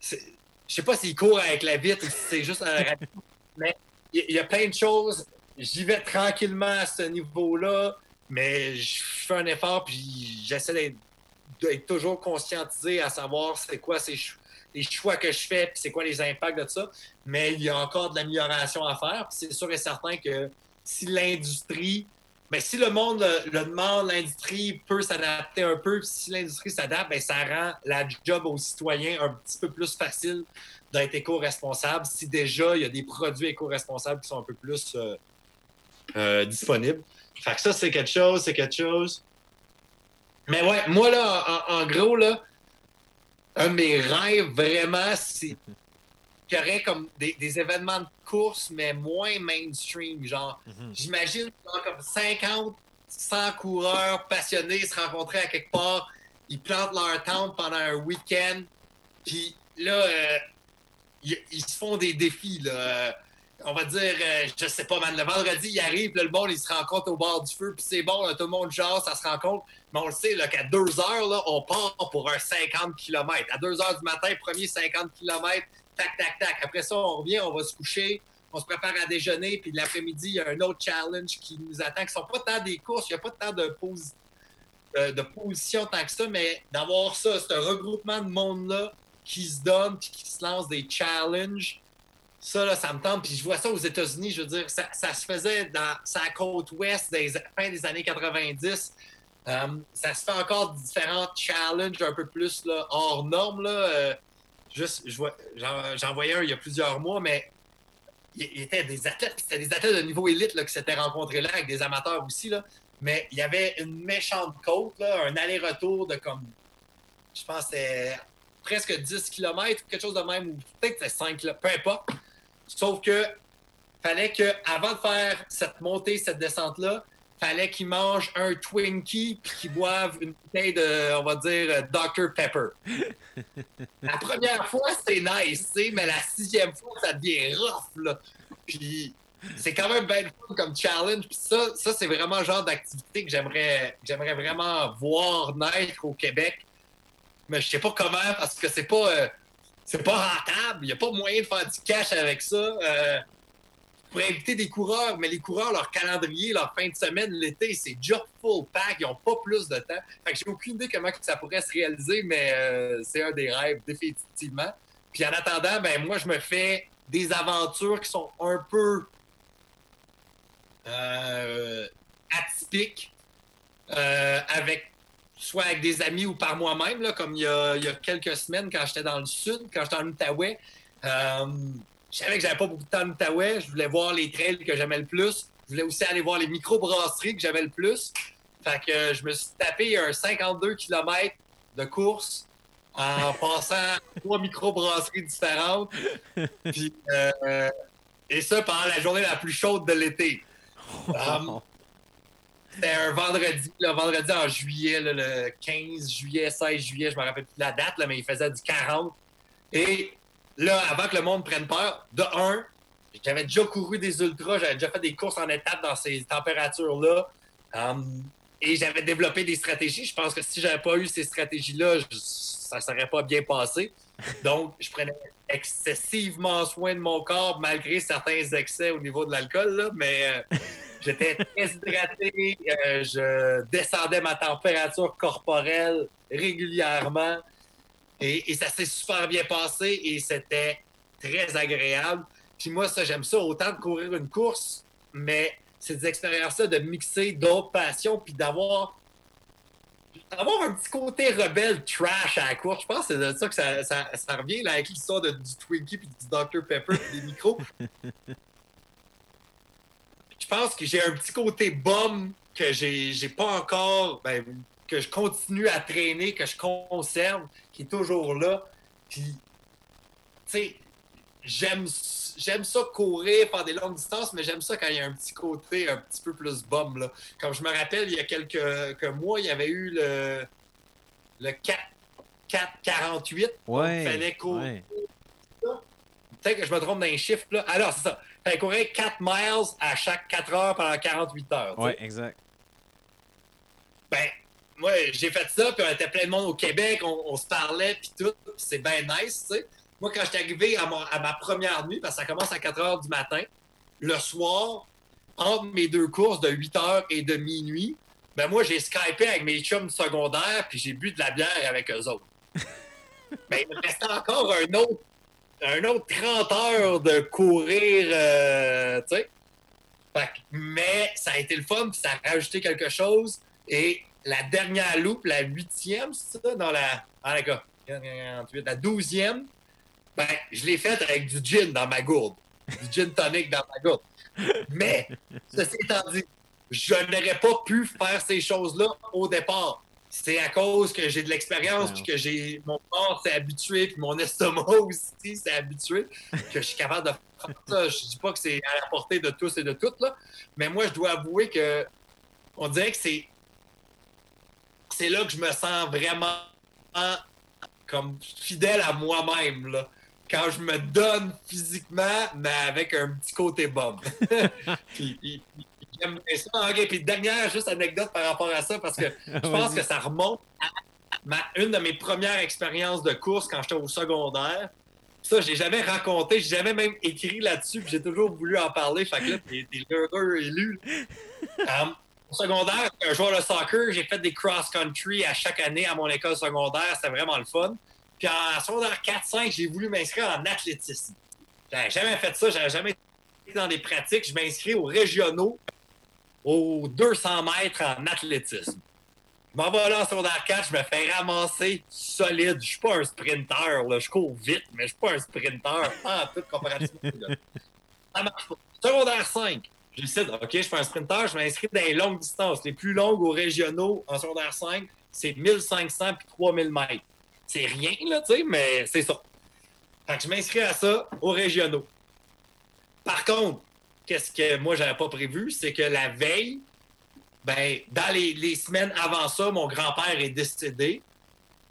Je sais pas s'ils courent avec la vitre ou si c'est juste un radio, mais il y, y a plein de choses. J'y vais tranquillement à ce niveau-là, mais je fais un effort puis j'essaie d'être, d'être toujours conscientisé à savoir c'est quoi ces choix. les choix que je fais, puis c'est quoi les impacts de tout ça. Mais il y a encore de l'amélioration à faire. Puis c'est sûr et certain que si l'industrie, bien, si le monde le, le demande, l'industrie peut s'adapter un peu. Puis si l'industrie s'adapte, bien, ça rend la job aux citoyens un petit peu plus facile d'être éco-responsable. Si déjà, il y a des produits éco-responsables qui sont un peu plus euh, euh, disponibles. Fait que ça, c'est quelque chose, c'est quelque chose. Mais ouais, moi, là, en, en gros, là, un de mes rêves, vraiment, c'est qu'il y aurait comme des, des événements de course, mais moins mainstream. Genre, mm-hmm. j'imagine genre, comme cinquante, cent coureurs passionnés se rencontrer à quelque part, ils plantent leur tente pendant un week-end, puis là, euh, ils, ils se font des défis. Là. Euh, on va dire, euh, je sais pas, man, le vendredi, ils arrivent, là, le monde, ils se rencontrent au bord du feu, puis c'est bon, là, tout le monde jase, ça se rencontre. Mais on le sait là, qu'à deux heures, là, on part pour un cinquante kilomètres. À deux heures du matin, premier cinquante kilomètres, tac, tac, tac. Après ça, on revient, on va se coucher, on se prépare à déjeuner, puis l'après-midi, il y a un autre challenge qui nous attend, qui ne sont pas tant des courses, il n'y a pas tant de, pose, euh, de position tant que ça, mais d'avoir ça, c'est un regroupement de monde-là qui se donne, puis qui se lance des challenges. Ça, là, ça me tente. Puis je vois ça aux États-Unis, je veux dire, ça, ça se faisait dans sa côte ouest des fin des années quatre-vingt-dix. Um, ça se fait encore différents challenges un peu plus là, hors normes. Là. Euh, juste, je vois, j'en, j'en voyais un il y a plusieurs mois, mais il, il était des athlètes, c'était des athlètes de niveau élite là, qui s'étaient rencontrés là, avec des amateurs aussi. Là. Mais il y avait une méchante côte, là, un aller-retour de comme, je pense que c'était presque dix kilomètres, quelque chose de même, ou peut-être que c'était cinq kilomètres, peu importe. Sauf que fallait que avant de faire cette montée, cette descente-là, fallait qu'ils mangent un Twinkie puis qu'ils boivent une bouteille de, on va dire, docteur Pepper. La première fois, c'est nice, mais la sixième fois, ça devient rough, là. Puis c'est quand même bien fun comme challenge. Puis ça, ça c'est vraiment le genre d'activité que j'aimerais, que j'aimerais vraiment voir naître au Québec. Mais je sais pas comment, parce que c'est pas... Euh, c'est pas rentable, il n'y a pas moyen de faire du cash avec ça. Euh, pour inviter des coureurs, mais les coureurs, leur calendrier, leur fin de semaine, l'été, c'est job full pack, ils n'ont pas plus de temps. Fait que j'ai aucune idée comment ça pourrait se réaliser, mais euh, c'est un des rêves, définitivement. Puis en attendant, ben moi, je me fais des aventures qui sont un peu euh, atypiques, euh, avec... soit avec des amis ou par moi-même, là, comme il y, a, il y a quelques semaines, quand j'étais dans le sud, quand j'étais en Outaouais. Euh, je savais que j'avais pas beaucoup de temps en Outaouais. Je voulais voir les trails que j'aimais le plus. Je voulais aussi aller voir les microbrasseries que j'aimais le plus. Fait que euh, je me suis tapé un cinquante-deux kilomètres de course en passant trois microbrasseries différentes. Puis, euh, et ça pendant la journée la plus chaude de l'été. Um, C'était un vendredi, le vendredi en juillet, là, le quinze juillet, seize juillet, je me rappelle plus de la date, là, mais il faisait du quarante. Et là, avant que le monde prenne peur, de un, j'avais déjà couru des ultras, j'avais déjà fait des courses en étapes dans ces températures-là. Um, et j'avais développé des stratégies. Je pense que si j'avais pas eu ces stratégies-là, je, ça ne serait pas bien passé. Donc, je prenais excessivement soin de mon corps, malgré certains excès au niveau de l'alcool, là, mais... Euh, j'étais très hydraté, euh, je descendais ma température corporelle régulièrement et, et ça s'est super bien passé et c'était très agréable. Puis moi, ça, j'aime ça, autant de courir une course, mais ces expériences-là de mixer d'autres passions puis d'avoir, d'avoir un petit côté rebelle trash à la course. Je pense que c'est de ça que ça, ça, ça revient là, avec l'histoire de, du Twinkie puis du docteur Pepper puis des micros. Je pense que j'ai un petit côté bum que j'ai, j'ai pas encore, ben, que je continue à traîner, que je conserve, qui est toujours là. Puis, tu sais, j'aime, j'aime ça courir, faire des longues distances, mais j'aime ça quand il y a un petit côté un petit peu plus bum, là. Comme je me rappelle, il y a quelques, quelques mois, il y avait eu le, le quatre quarante-huit. Ouais. Il fallait courir. Ouais. Peut-être que je me trompe dans les chiffres, là. Alors, c'est ça. Il fallait courir quatre miles à chaque quatre heures pendant quarante-huit heures. Oui, exact. moi, j'ai fait ça, puis on était plein de monde au Québec, on, on se parlait, puis tout, puis c'est bien nice, tu sais. Moi, quand j'étais arrivé à, mon, à ma première nuit, parce que ça commence à quatre heures du matin, le soir, entre mes deux courses de huit heures et de minuit, ben moi, j'ai skypé avec mes chums secondaires, puis j'ai bu de la bière avec eux autres. Mais il me restait encore un autre, un autre trente heures de courir, euh, tu sais. Mais ça a été le fun, puis ça a rajouté quelque chose. Et la dernière loupe, la huitième, c'est ça, dans la... Ah, d'accord. La douzième, ben, je l'ai faite avec du gin dans ma gourde. Du gin tonic dans ma gourde. Mais, ceci étant dit, je n'aurais pas pu faire ces choses-là au départ. C'est à cause que j'ai de l'expérience, wow. Puis que j'ai mon corps s'est habitué, puis mon estomac aussi s'est habitué, que je suis capable de faire ça. Je dis pas que c'est à la portée de tous et de toutes, là, mais moi, je dois avouer que on dirait que c'est c'est là que je me sens vraiment comme fidèle à moi-même, là. Quand je me donne physiquement, mais avec un petit côté bombe. Puis, j'aime bien ça. Okay. Puis dernière, juste anecdote par rapport à ça, parce que je pense que ça remonte à ma, une de mes premières expériences de course quand j'étais au secondaire. Ça, je l'ai jamais raconté, j'ai jamais même écrit là-dessus, puis j'ai toujours voulu en parler. Fait que là, t'es, t'es l'heureux élu. Um, au secondaire, un joueur de soccer, j'ai fait des cross-country à chaque année à mon école secondaire. C'était vraiment le fun. Puis en secondaire quatre cinq, j'ai voulu m'inscrire en athlétisme. J'avais jamais fait ça, j'avais jamais été dans des pratiques. Je m'inscris aux régionaux, aux deux cents mètres en athlétisme. Je m'en vais là en secondaire quatre, je me fais ramasser solide. Je suis pas un sprinteur, là. Je cours vite, mais je suis pas un sprinteur. Ah, tout comparativement. Là. Ça marche pas. Secondaire cinq, je décide, OK, je suis un sprinteur, je m'inscris dans les longues distances. Les plus longues aux régionaux en secondaire cinq, c'est mille cinq cents puis trois mille mètres. C'est rien, là, tu sais, mais c'est ça. Fait que je m'inscris à ça aux régionaux. Par contre, qu'est-ce que moi, j'avais pas prévu, c'est que la veille, ben, dans les, les semaines avant ça, mon grand-père est décédé.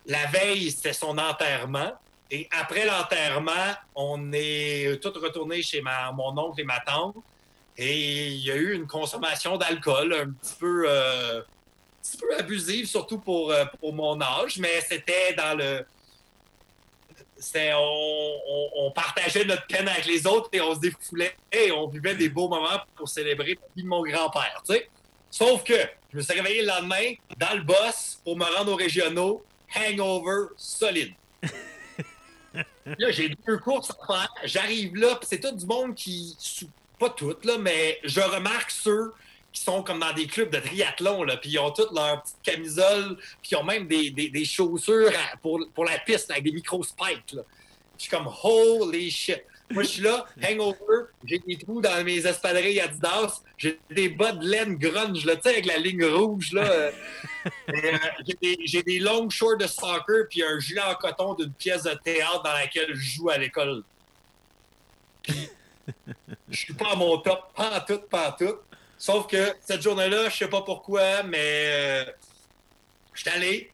La veille, c'était son enterrement. Et après l'enterrement, on est tous retournés chez ma, mon oncle et ma tante. Et il y a eu une consommation d'alcool un petit peu... Euh, Un petit peu abusive, surtout pour, pour mon âge, mais c'était dans le... C'était, on, on, on partageait notre peine avec les autres et on se défoulait et on vivait des beaux moments pour célébrer la vie de mon grand-père, tu sais. Sauf que je me suis réveillé le lendemain dans le boss pour me rendre aux régionaux, hangover solide. Là, j'ai deux courses à faire, j'arrive là, puis c'est tout du monde qui... Pas toutes, là, mais je remarque ceux... qui sont comme dans des clubs de triathlon, là, puis ils ont toutes leurs petites camisoles, puis ils ont même des, des, des chaussures à, pour, pour la piste, là, avec des micro-spikes, là. Je suis comme « Holy shit! » Moi, je suis là, hangover, j'ai des trous dans mes espadrilles Adidas, j'ai des bas de laine grunge, là, tu sais, avec la ligne rouge, là. Et, euh, j'ai, des, j'ai des longues shorts de soccer, puis un gilet en coton d'une pièce de théâtre dans laquelle je joue à l'école. Puis, je suis pas à mon top, pas en tout, pas en tout. Sauf que cette journée-là, je sais pas pourquoi, mais euh, je suis allé,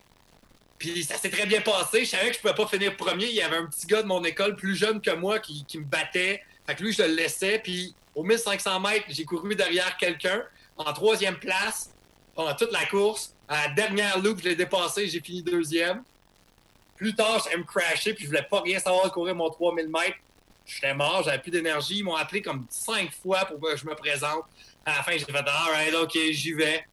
puis ça s'est très bien passé. Je savais que je pouvais pas finir premier. Il y avait un petit gars de mon école plus jeune que moi qui, qui me battait. Fait que lui, je le laissais. Puis au mille cinq cents mètres, j'ai couru derrière quelqu'un en troisième place pendant toute la course. À la dernière loupe, je l'ai dépassé, j'ai fini deuxième. Plus tard, j'allais me crasher, puis je voulais pas rien savoir de courir mon trois mille mètres. J'étais mort, j'avais plus d'énergie. Ils m'ont appelé comme cinq fois pour que je me présente. À la fin, j'ai fait « All right, OK, j'y vais. »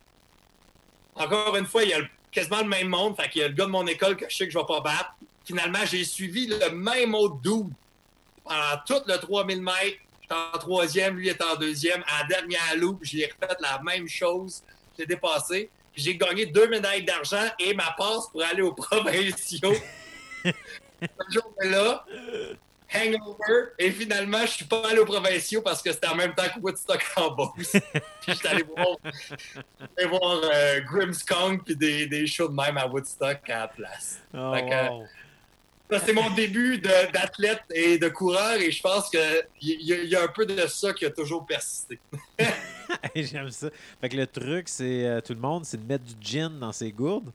Encore une fois, il y a le, quasiment le même monde. Fait qu'il y a le gars de mon école que je sais que je vais pas battre. Finalement, j'ai suivi le même autre dude. Pendant tout le trois mille mètres, j'étais en troisième, lui était en deuxième. À la dernière loupe, j'ai refait la même chose. J'ai dépassé. Puis j'ai gagné deux médailles d'argent et ma passe pour aller aux provinciaux. Cette journée-là... hangover, et finalement, je suis pas allé aux provinciaux parce que c'était en même temps que Woodstock en Beauce. Puis j'étais allé voir, j'étais voir euh, Grimmskong puis des, des shows de même à Woodstock à la place. Oh, fait que, wow. Ça, c'est mon début de, d'athlète et de coureur, et je pense qu'il y, y a un peu de ça qui a toujours persisté. J'aime ça. Fait que le truc, c'est euh, tout le monde, c'est de mettre du gin dans ses gourdes.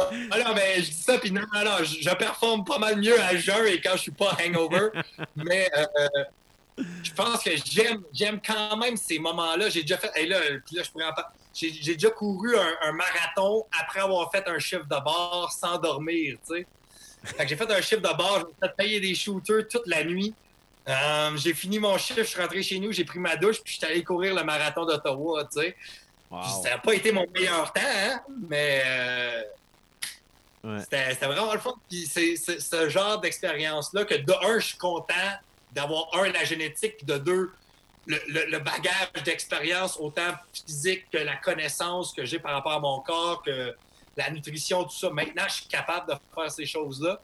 Ah non, mais je dis ça, puis non, non, non, je, je performe pas mal mieux à jeun et quand je suis pas hangover, mais euh, je pense que j'aime, j'aime quand même ces moments-là. J'ai déjà fait. Hey, là, là, je pourrais en parler. J'ai, j'ai déjà couru un, un marathon après avoir fait un chiffre de barre sans dormir, tu sais. Fait que j'ai fait un chiffre de barre, j'ai fait payer des shooters toute la nuit. Euh, j'ai fini mon chiffre, je suis rentré chez nous, j'ai pris ma douche, puis je suis allé courir le marathon d'Ottawa, tu sais. Wow. Ça n'a pas été mon meilleur temps, hein, mais euh, ouais. c'était, c'était vraiment le fun. Puis c'est, c'est ce genre d'expérience-là que, de un, je suis content d'avoir, un, la génétique, puis de deux, le, le, le bagage d'expérience, autant physique que la connaissance que j'ai par rapport à mon corps, que la nutrition, tout ça. Maintenant, je suis capable de faire ces choses-là.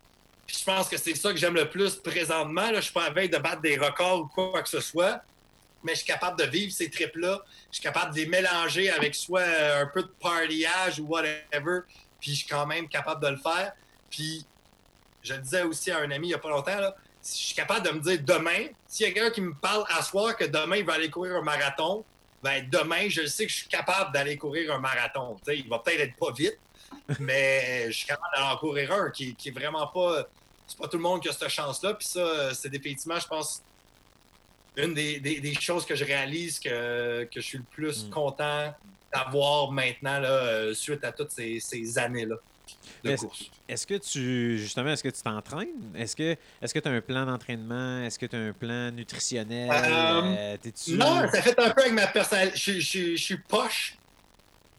Puis je pense que c'est ça que j'aime le plus présentement. Là, je ne suis pas à veille de battre des records ou quoi que ce soit, mais je suis capable de vivre ces trips-là. Je suis capable de les mélanger avec soit un peu de partyage ou whatever, puis je suis quand même capable de le faire. Puis je le disais aussi à un ami il n'y a pas longtemps, là, si je suis capable de me dire demain, s'il y a quelqu'un qui me parle à soir que demain il va aller courir un marathon, ben demain, je sais que je suis capable d'aller courir un marathon. T'sais, il va peut-être être pas vite, mais je suis capable d'en courir un qui, qui est vraiment pas... C'est pas tout le monde qui a cette chance-là. Puis ça, c'est définitivement, je pense, une des, des, des choses que je réalise que, que je suis le plus mmh. content d'avoir maintenant, là, suite à toutes ces, ces années-là de mais course. Est-ce que tu, justement, est-ce que tu t'entraînes? Est-ce que est-ce que tu as un plan d'entraînement? Est-ce que tu as un plan nutritionnel? Euh, T'es-tu... Non, ça fait un peu avec ma personnalité. Je, je, je suis poche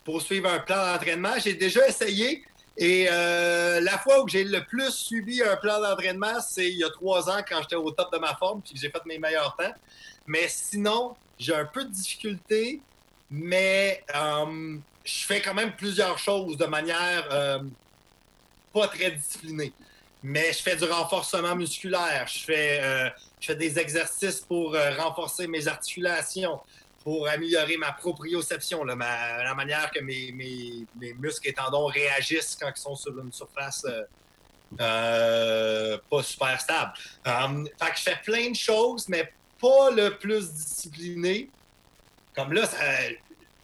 pour suivre un plan d'entraînement. J'ai déjà essayé et euh, la fois où j'ai le plus subi un plan d'entraînement, c'est il y a trois ans quand j'étais au top de ma forme puis que j'ai fait mes meilleurs temps. Mais sinon, j'ai un peu de difficulté, mais euh, je fais quand même plusieurs choses de manière euh, pas très disciplinée. Mais je fais du renforcement musculaire, je fais, euh, je fais des exercices pour euh, renforcer mes articulations, pour améliorer ma proprioception, là, ma, la manière que mes, mes, mes muscles et tendons réagissent quand ils sont sur une surface euh, euh, pas super stable. Um, fait que je fais plein de choses, mais pas le plus discipliné. Comme là, ça,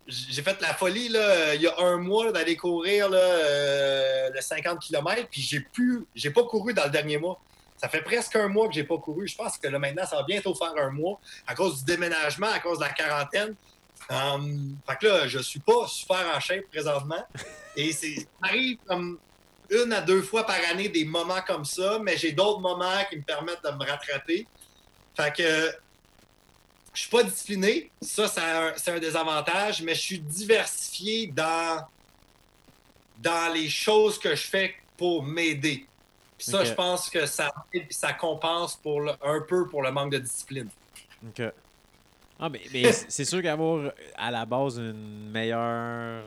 j'ai fait la folie là, il y a un mois là, d'aller courir là, euh, le cinquante kilomètres, puis j'ai pu, j'ai pas couru dans le dernier mois. Ça fait presque un mois que j'ai pas couru. Je pense que là, maintenant, ça va bientôt faire un mois à cause du déménagement, à cause de la quarantaine. Um, fait que là, je suis pas super en shape présentement. Et c'est, ça arrive comme une à deux fois par année des moments comme ça, mais j'ai d'autres moments qui me permettent de me rattraper. Fait que je suis pas discipliné. Ça, c'est un, c'est un désavantage, mais je suis diversifié dans, dans les choses que je fais pour m'aider. Puis ça, okay. Je pense que ça, ça compense pour le, un peu pour le manque de discipline. OK. Ah, mais, mais c'est sûr qu'avoir à la base une meilleure...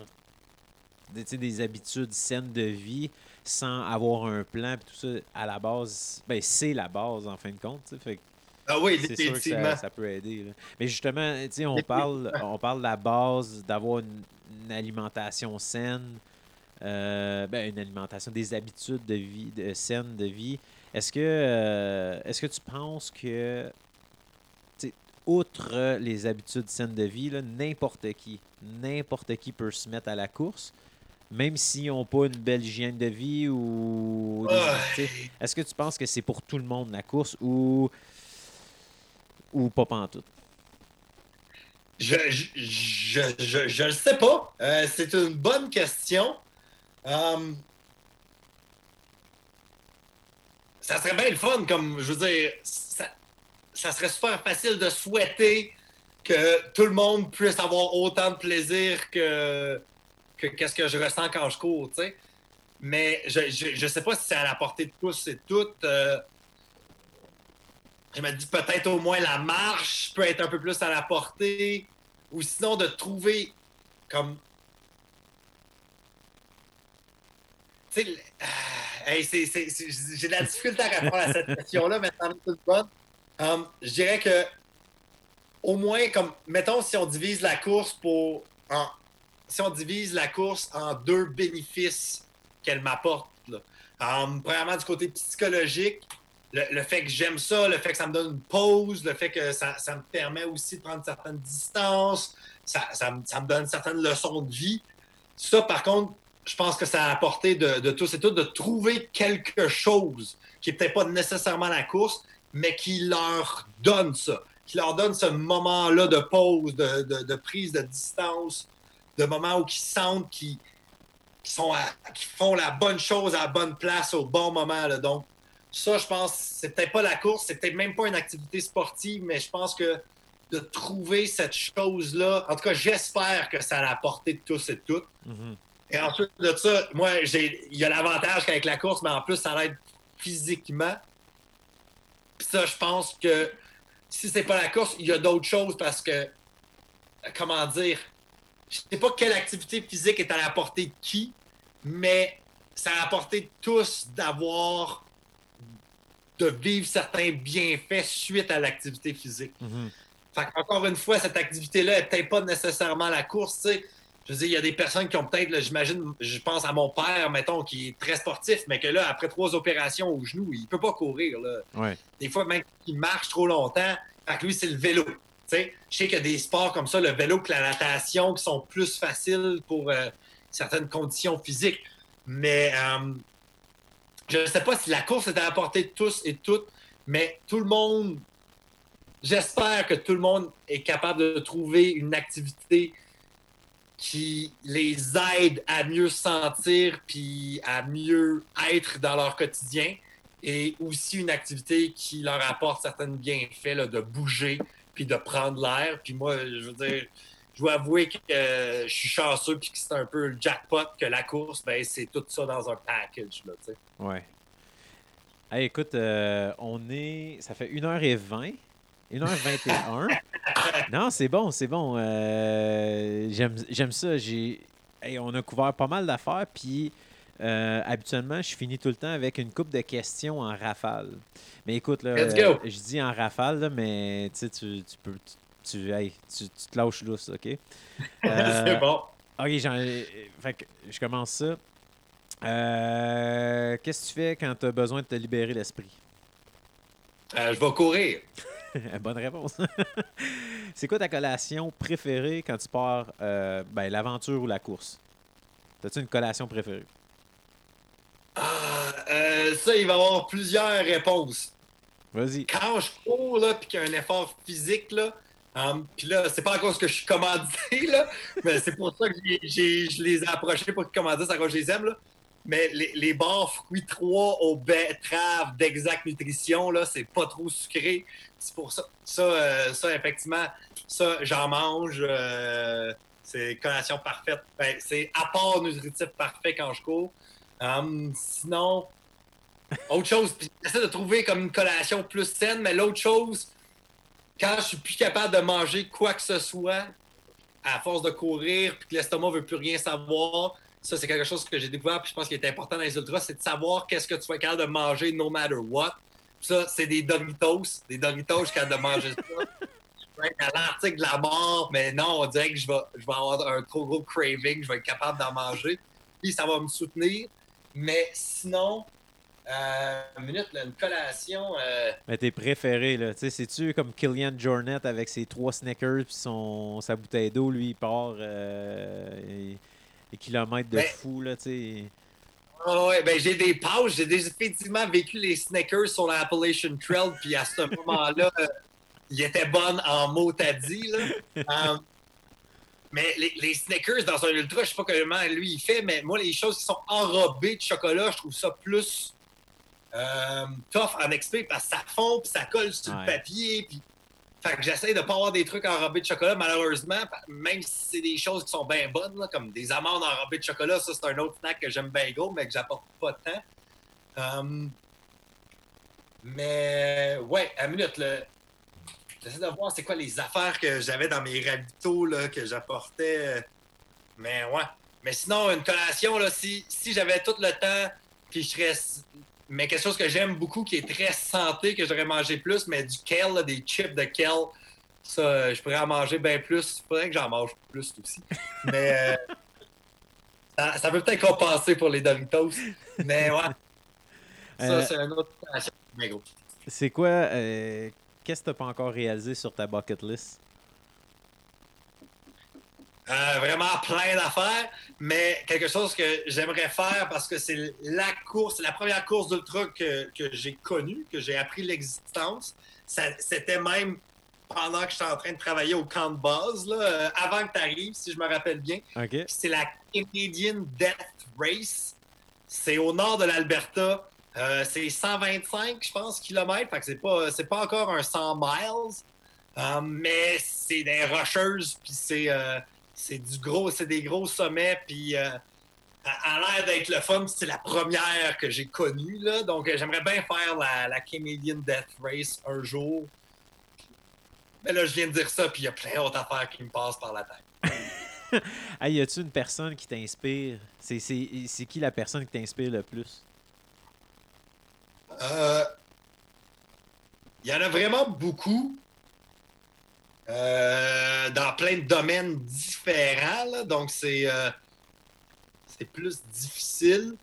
Tu sais, des habitudes saines de vie sans avoir un plan puis tout ça, à la base... Ben, c'est la base, en fin de compte. Fait que ah oui, c'est sûr que ça, ça peut aider. Là. Mais justement, tu sais, on parle, on parle de la base d'avoir une, une alimentation saine. Euh, ben, une alimentation, des habitudes de vie, de saines de vie. Est-ce que, euh, est-ce que tu penses que, outre les habitudes saines de vie, là, n'importe qui, n'importe qui peut se mettre à la course, même s'ils n'ont pas une belle hygiène de vie ou... Des, est-ce que tu penses que c'est pour tout le monde la course ou, ou pas pantoute? Je ne je, je, je, je le sais pas. Euh, c'est une bonne question. Um, ça serait bien le fun, comme je veux dire, ça, ça serait super facile de souhaiter que tout le monde puisse avoir autant de plaisir que, que qu'est-ce que je ressens quand je cours, tu sais. Mais je, je je sais pas si c'est à la portée de tous et toutes. Euh, je me dis peut-être au moins la marche peut être un peu plus à la portée, ou sinon de trouver comme Hey, c'est, c'est, c'est, j'ai de la difficulté à répondre à cette question-là, mais c'est une bonne. Um, je dirais que, au moins, comme, mettons, si on divise la course pour, en, si on divise la course en deux bénéfices qu'elle m'apporte, là. Um, premièrement, du côté psychologique, le, le fait que j'aime ça, le fait que ça me donne une pause, le fait que ça, ça me permet aussi de prendre certaines distances, ça, ça, me, ça me donne certaines leçons de vie. Ça, par contre, je pense que ça a apporté de, de tous et toutes de trouver quelque chose qui n'est peut-être pas nécessairement la course, mais qui leur donne ça, qui leur donne ce moment-là de pause, de, de, de prise de distance, de moment où ils sentent qu'ils, qu'ils, sont à, qu'ils font la bonne chose à la bonne place au bon moment. Là. Donc, ça, je pense, c'est peut-être pas la course, c'est peut-être même pas une activité sportive, mais je pense que de trouver cette chose-là, en tout cas, j'espère que ça a la portée de tous et de toutes. Mm-hmm. Et ensuite de ça, moi, il y a l'avantage qu'avec la course, mais en plus, ça l'aide physiquement. Puis ça, je pense que si c'est pas la course, il y a d'autres choses parce que, comment dire, je sais pas quelle activité physique est à la portée de qui, mais ça a la portée de tous d'avoir, de vivre certains bienfaits suite à l'activité physique. Mm-hmm. Fait qu'encore une fois, cette activité-là n'est peut-être pas nécessairement la course, tu sais. Je veux dire, il y a des personnes qui ont peut-être, là, j'imagine, je pense à mon père, mettons, qui est très sportif, mais que là, après trois opérations au genou, il ne peut pas courir. Là. Ouais. Des fois, même qu'il marche trop longtemps, fait que lui, c'est le vélo. T'sais, je sais qu'il y a des sports comme ça, le vélo que la natation, qui sont plus faciles pour euh, certaines conditions physiques. Mais euh, je ne sais pas si la course est à la portée de tous et de toutes, mais tout le monde, j'espère que tout le monde est capable de trouver une activité qui les aide à mieux se sentir puis à mieux être dans leur quotidien et aussi une activité qui leur apporte certains bienfaits là, de bouger puis de prendre l'air. Puis moi, je veux dire, je dois avouer que euh, je suis chanceux puis que c'est un peu le jackpot que la course, ben c'est tout ça dans un package. Là, tu sais. Oui. Hey, écoute, euh, on est... Ça fait une heure vingt. une heure vingt et un. Non, c'est bon, c'est bon. Euh, j'aime, j'aime ça. J'ai, hey, on a couvert pas mal d'affaires. Puis, euh, habituellement, je finis tout le temps avec une couple de questions en rafale. Mais écoute, là, euh, je dis en rafale, là, mais tu, tu peux, tu, tu, hey, tu, tu te lâches lousse, OK? Euh, c'est bon. OK, j'en, fait que je commence ça. Euh, qu'est-ce que tu fais quand tu as besoin de te libérer l'esprit? Euh, je vais courir. Bonne réponse. C'est quoi ta collation préférée quand tu pars euh, ben, l'aventure ou la course? T'as-tu une collation préférée? Ah, euh, ça, il va y avoir plusieurs réponses. Vas-y. Quand je cours là, puis qu'il y a un effort physique, là, um, puis là, c'est pas à cause que je suis commandité, là, mais c'est pour ça que j'ai, j'ai, je les ai approchés pour qu'ils commandissent, à cause que je les aime, là. Mais les, les barres fruits trois aux betteraves d'Exact Nutrition, là, c'est pas trop sucré. C'est pour ça. Ça, euh, ça effectivement, ça, j'en mange. Euh, c'est collation parfaite. Ben, c'est apport nutritif parfait quand je cours. Um, sinon, autre chose, j'essaie de trouver comme une collation plus saine, mais l'autre chose, quand je suis plus capable de manger quoi que ce soit, à force de courir, puis que l'estomac veut plus rien savoir. Ça, c'est quelque chose que j'ai découvert, puis je pense qu'il est important dans les ultras, c'est de savoir qu'est-ce que tu vas être capable de manger no matter what. Puis ça, c'est des Doritos. Des Doritos, je suis capable de manger ça. Je vais être à l'article de la mort, mais non, on dirait que je vais, je vais avoir un trop gros craving, je vais être capable d'en manger. Puis ça va me soutenir. Mais sinon, euh, une minute, là, une collation. Euh... Mais tes préférés, là. Tu sais, c'est-tu comme Kylian Jornet avec ses trois Snickers, puis son, sa bouteille d'eau, lui, il part. Euh, et... Des kilomètres de ben, fou, là, tu sais. Oh, ouais, ben j'ai des pauses. J'ai effectivement vécu les Snickers sur la Appalachian Trail, puis à ce moment-là, euh, ils étaient bonnes en mots, t'as dit, là. Um, mais les, les Snickers, dans un ultra, je sais pas comment lui, il fait, mais moi, les choses qui sont enrobées de chocolat, je trouve ça plus euh, tough en expé, parce que ça fond, puis ça colle sur ouais. le papier, puis... Fait que j'essaie de pas avoir des trucs enrobés de chocolat, malheureusement, même si c'est des choses qui sont bien bonnes, là, comme des amandes enrobées de chocolat, ça c'est un autre snack que j'aime bien gros, mais que j'apporte pas tant. Um, mais ouais, à minute, là, j'essaie de voir c'est quoi les affaires que j'avais dans mes ravitaux là, que j'apportais. Mais ouais. Mais sinon, une collation, là, si, si j'avais tout le temps, puis je serais. Mais quelque chose que j'aime beaucoup, qui est très santé, que j'aurais mangé plus, mais du kale, là, des chips de kale, ça, je pourrais en manger bien plus. Il faudrait que j'en mange plus aussi. Mais euh, ça, ça peut peut-être compenser pour les Doritos. Mais ouais, ça, euh, c'est un autre... Mais gros. C'est quoi... Euh, qu'est-ce que t'as pas encore réalisé sur ta bucket list? Euh, vraiment plein d'affaires, mais quelque chose que j'aimerais faire parce que c'est la course, la première course d'ultra que, que j'ai connue, que j'ai appris l'existence. Ça, c'était même pendant que j'étais en train de travailler au camp de base, là, euh, avant que tu arrives, si je me rappelle bien. Okay. C'est la Canadian Death Race. C'est au nord de l'Alberta. Euh, c'est cent vingt-cinq, je pense, kilomètres. Fait que c'est pas, c'est pas encore un cent miles. Euh, mais c'est des rocheuses, puis c'est, euh, c'est du gros, c'est des gros sommets, puis euh, à, à l'air d'être le fun, c'est la première que j'ai connue, là. Donc, euh, j'aimerais bien faire la, la Canadian Death Race un jour. Mais là, je viens de dire ça, puis il y a plein d'autres affaires qui me passent par la tête. Hey, y a-tu une personne qui t'inspire? C'est, c'est, c'est qui la personne qui t'inspire le plus? Euh, y en a vraiment beaucoup. Euh, dans plein de domaines différents, là, donc c'est, euh, c'est plus difficile.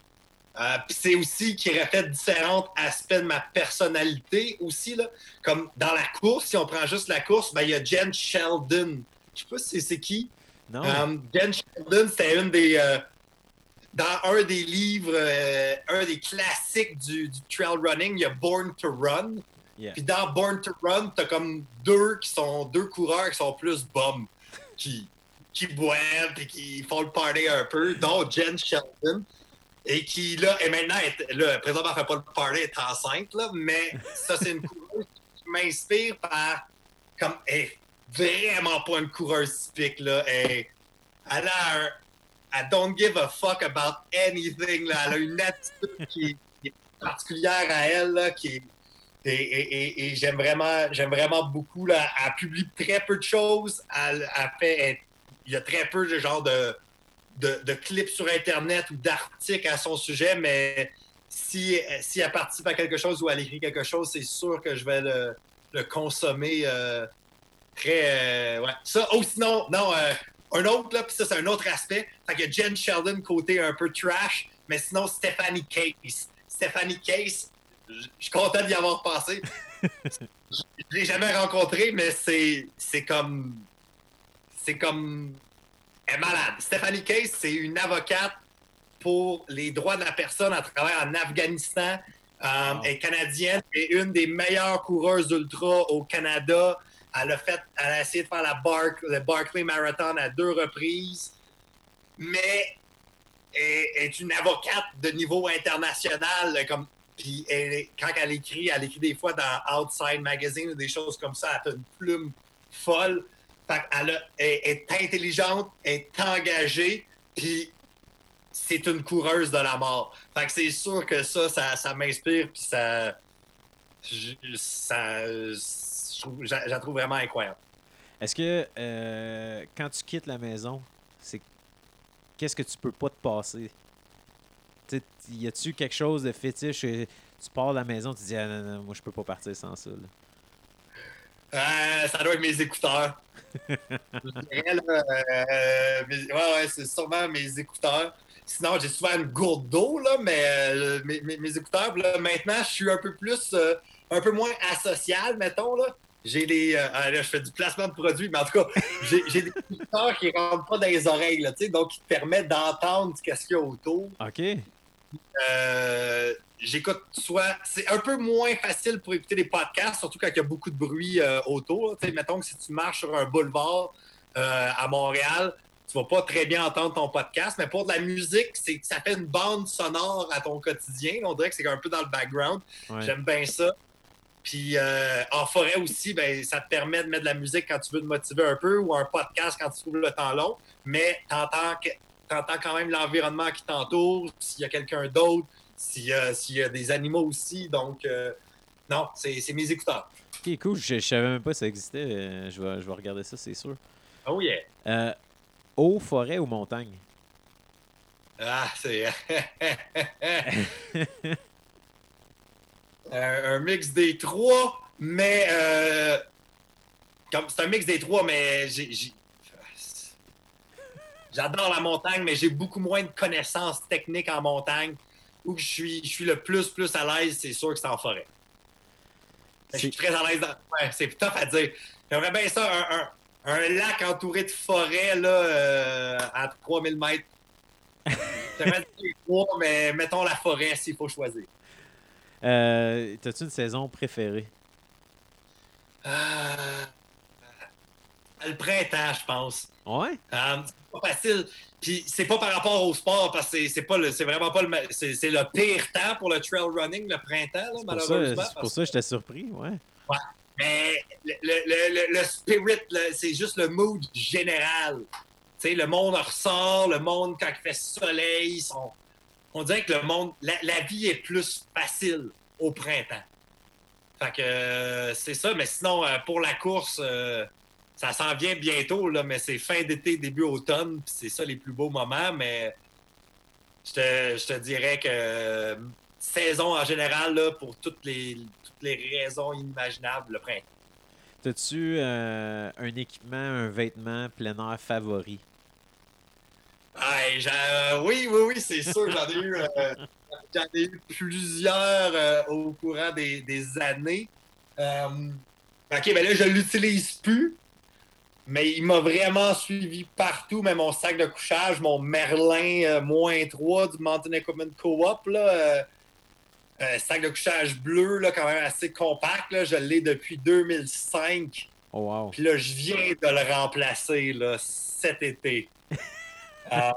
Euh, Puis c'est aussi qui reflète différents aspects de ma personnalité aussi. Là. Comme dans la course, si on prend juste la course, ben, il y a Jenn Shelton. Je sais pas si c'est, c'est qui. Non. Euh, Jenn Shelton, c'était une des... Euh, dans un des livres, euh, un des classiques du, du trail running, il y a Born to Run. Yeah. Puis dans Born to Run, t'as comme deux qui sont deux coureurs qui sont plus bums, qui, qui boivent et qui font le party un peu, dont Jenn Shelton, et qui là, et maintenant, elle, là, présentement, elle fait pas le party, elle est enceinte, là, mais ça, c'est une coureuse qui m'inspire par, comme, elle est vraiment pas une coureuse typique, là, elle, elle a un, elle don't give a fuck about anything, là, elle a une attitude qui, qui est particulière à elle, là, qui est... Et, et, et, et j'aime vraiment, j'aime vraiment beaucoup. Là, elle publie très peu de choses. Elle, elle fait, elle, il y a très peu de genre de, de, de clips sur Internet ou d'articles à son sujet, mais si, si elle participe à quelque chose ou elle écrit quelque chose, c'est sûr que je vais le, le consommer euh, très... Euh, ouais. Ça, oh, sinon, non, euh, un autre, là, puis ça, c'est un autre aspect. Fait que Jenn Shelton, côté un peu trash, mais sinon, Stephanie Case. Stephanie Case... Je suis content d'y avoir passé. Je ne l'ai jamais rencontré, mais c'est, c'est comme... C'est comme... Elle est malade. Stephanie Case, c'est une avocate pour les droits de la personne. Elle travaille en Afghanistan. Euh, wow. Elle est canadienne. Elle est une des meilleures coureuses ultra au Canada. Elle a, fait, elle a essayé de faire la Bar- le Barclay Marathon à deux reprises. Mais elle est une avocate de niveau international, comme... Puis elle, quand elle écrit, elle écrit des fois dans Outside Magazine ou des choses comme ça. Elle a une plume folle. Fait qu'elle a, elle est intelligente, elle est engagée, puis c'est une coureuse de la mort. Fait que c'est sûr que ça, ça, ça m'inspire, puis ça, ça, je la trouve vraiment incroyable. Est-ce que euh, quand tu quittes la maison, c'est qu'est-ce que tu peux pas te passer? Y a-tu quelque chose de fétiche? Tu pars de la maison, tu dis ah, non, non, moi je peux pas partir sans ça. Euh, ça doit être mes écouteurs. Je dirais, là, euh, mais, ouais, ouais, c'est sûrement mes écouteurs. Sinon, j'ai souvent une gourde d'eau, là, mais euh, mes, mes, mes écouteurs, là, maintenant, je suis un peu plus, euh, un peu moins asocial, mettons, là. J'ai des. Euh, là, je fais du placement de produits, mais en tout cas, j'ai, j'ai des écouteurs qui rentrent pas dans les oreilles, là, tu sais, donc qui te permettent d'entendre ce qu'il y a autour. OK. Euh, j'écoute soit... C'est un peu moins facile pour écouter des podcasts, surtout quand il y a beaucoup de bruit euh, autour. Tu sais, mettons que si tu marches sur un boulevard euh, à Montréal, tu vas pas très bien entendre ton podcast, mais pour de la musique, c'est, ça fait une bande sonore à ton quotidien. On dirait que c'est un peu dans le background. Ouais. J'aime bien ça. Puis euh, en forêt aussi, ben, ça te permet de mettre de la musique quand tu veux te motiver un peu ou un podcast quand tu trouves le temps long, mais t'entends que... T'entends quand même l'environnement qui t'entoure, s'il y a quelqu'un d'autre, s'il y a, s'il y a des animaux aussi. Donc, euh, non, c'est, c'est mes écouteurs. OK, cool. Je, je savais même pas si ça existait. Je vais, je vais regarder ça, c'est sûr. Oh yeah. Euh, eau, forêt ou montagne? Ah, c'est... un, un mix des trois, mais... Euh, comme, c'est un mix des trois, mais j'ai... j'ai J'adore la montagne, mais j'ai beaucoup moins de connaissances techniques en montagne. Où je suis, je suis le plus, plus à l'aise, c'est sûr que c'est en forêt. C'est... Je suis très à l'aise dans la forêt. C'est tough à dire. J'aimerais bien ça, un, un, un lac entouré de forêt là, euh, à trois mille mètres. J'aimerais dire trois, mais mettons la forêt s'il faut choisir. Euh, t'as-tu une saison préférée? Euh... le printemps, je pense. Ouais. Euh, c'est pas facile. Puis c'est pas par rapport au sport, parce que c'est, c'est, pas le, c'est vraiment pas le... C'est, c'est le pire temps pour le trail running, le printemps, là, c'est malheureusement. Ça, c'est pour ça que j'étais surpris, ouais. Ouais. Mais le, le, le, le spirit, le, c'est juste le mood général. Tu sais, le monde ressort, le monde, quand il fait soleil, son... on dirait que le monde... La, la vie est plus facile au printemps. Fait que euh, c'est ça. Mais sinon, euh, pour la course... Euh, ça s'en vient bientôt, là, mais c'est fin d'été, début automne, puis c'est ça les plus beaux moments, mais je te, je te dirais que euh, saison en général, là, pour toutes les, toutes les raisons inimaginables, le printemps. T'as-tu euh, un équipement, un vêtement plein air favori? Ouais, j'ai, euh, oui, oui, oui, c'est sûr, j'en ai eu, euh, j'en ai eu plusieurs euh, au courant des, des années. Euh, OK, ben là, je l'utilise plus. Mais il m'a vraiment suivi partout, mais mon sac de couchage, mon Merlin euh, moins trois du Mountain Equipment Co-op, là, euh, euh, sac de couchage bleu, là, quand même assez compact, là, je l'ai depuis deux mille cinq. Oh wow. Puis là, je viens de le remplacer là, cet été. euh,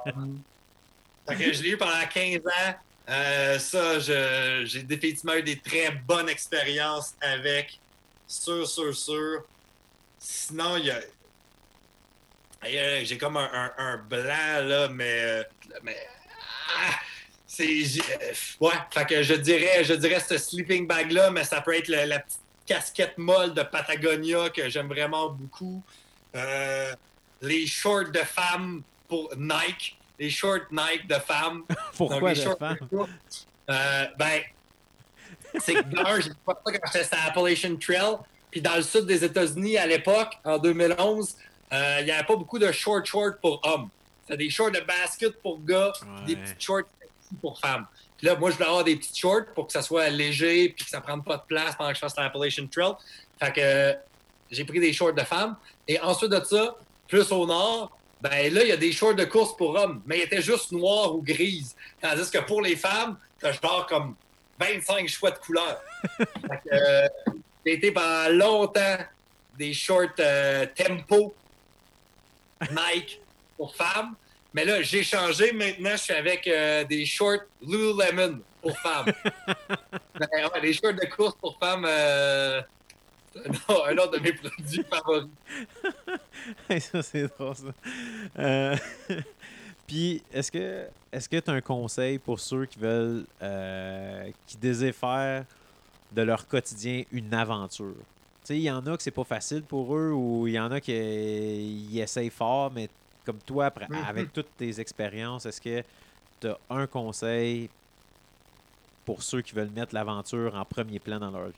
donc, je l'ai eu pendant quinze ans. Euh, ça, je, j'ai définitivement eu des très bonnes expériences avec. Sûr, sûr, sûr. Sinon, il y a... J'ai comme un, un, un blanc, là, mais... mais ah, c'est... J'ai, ouais, fait que je dirais, je dirais ce sleeping bag-là, mais ça peut être le, la petite casquette molle de Patagonia que j'aime vraiment beaucoup. Euh, les shorts de femmes pour Nike. Les shorts Nike de femmes. Pourquoi donc, les de femmes? De euh, ben, c'est que d'un, j'ai pas ça quand j'étais à Appalachian Trail. Puis dans le sud des États-Unis, à l'époque, en deux mille onze... Il euh, n'y avait pas beaucoup de short shorts pour hommes. C'était des shorts de basket pour gars, ouais. Des petites shorts pour femmes. Puis là, moi, je voulais avoir des petites shorts pour que ça soit léger puis que ça ne prenne pas de place pendant que je fasse l'Appalachian Trail. Fait que euh, j'ai pris des shorts de femmes. Et ensuite de ça, plus au nord, ben là, il y a des shorts de course pour hommes, mais ils étaient juste noirs ou grises. Tandis que pour les femmes, t'as genre comme vingt-cinq choix de couleurs. Fait que euh, j'ai été pendant longtemps des shorts euh, tempo. Nike pour femmes. Mais là, j'ai changé. Maintenant, je suis avec euh, des shorts Lululemon pour femmes. Ben, ouais, des shorts de course pour femmes, euh... non, un autre de mes produits favoris. Hey, ça, c'est drôle, ça. Euh... Puis, est-ce que est-ce que tu as un conseil pour ceux qui veulent, euh, qui désirent faire de leur quotidien une aventure? Tu sais, il y en a que c'est pas facile pour eux ou il y en a qui ils essayent fort, mais comme toi, après, mm-hmm. avec toutes tes expériences, est-ce que tu as un conseil pour ceux qui veulent mettre l'aventure en premier plan dans leur vie?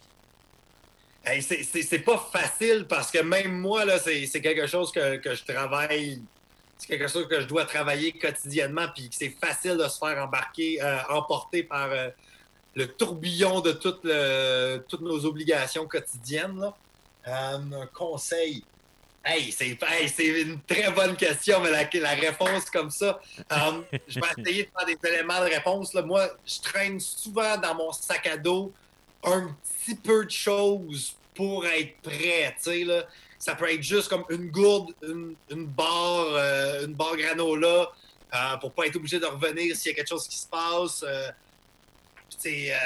Hey, c'est, c'est, c'est pas facile parce que même moi, là, c'est, c'est quelque chose que, que je travaille, c'est quelque chose que je dois travailler quotidiennement, puis c'est facile de se faire embarquer, euh, emporter par... Euh, le tourbillon de tout le, toutes nos obligations quotidiennes. Là. Euh, un conseil. Hey c'est, hey, c'est une très bonne question, mais la, la réponse comme ça. Um, je vais essayer de faire des éléments de réponse. Là. Moi, je traîne souvent dans mon sac à dos un petit peu de choses pour être prêt. Là. Ça peut être juste comme une gourde, une, une barre, euh, une barre granola, euh, pour ne pas être obligé de revenir s'il y a quelque chose qui se passe. Euh, C'est euh,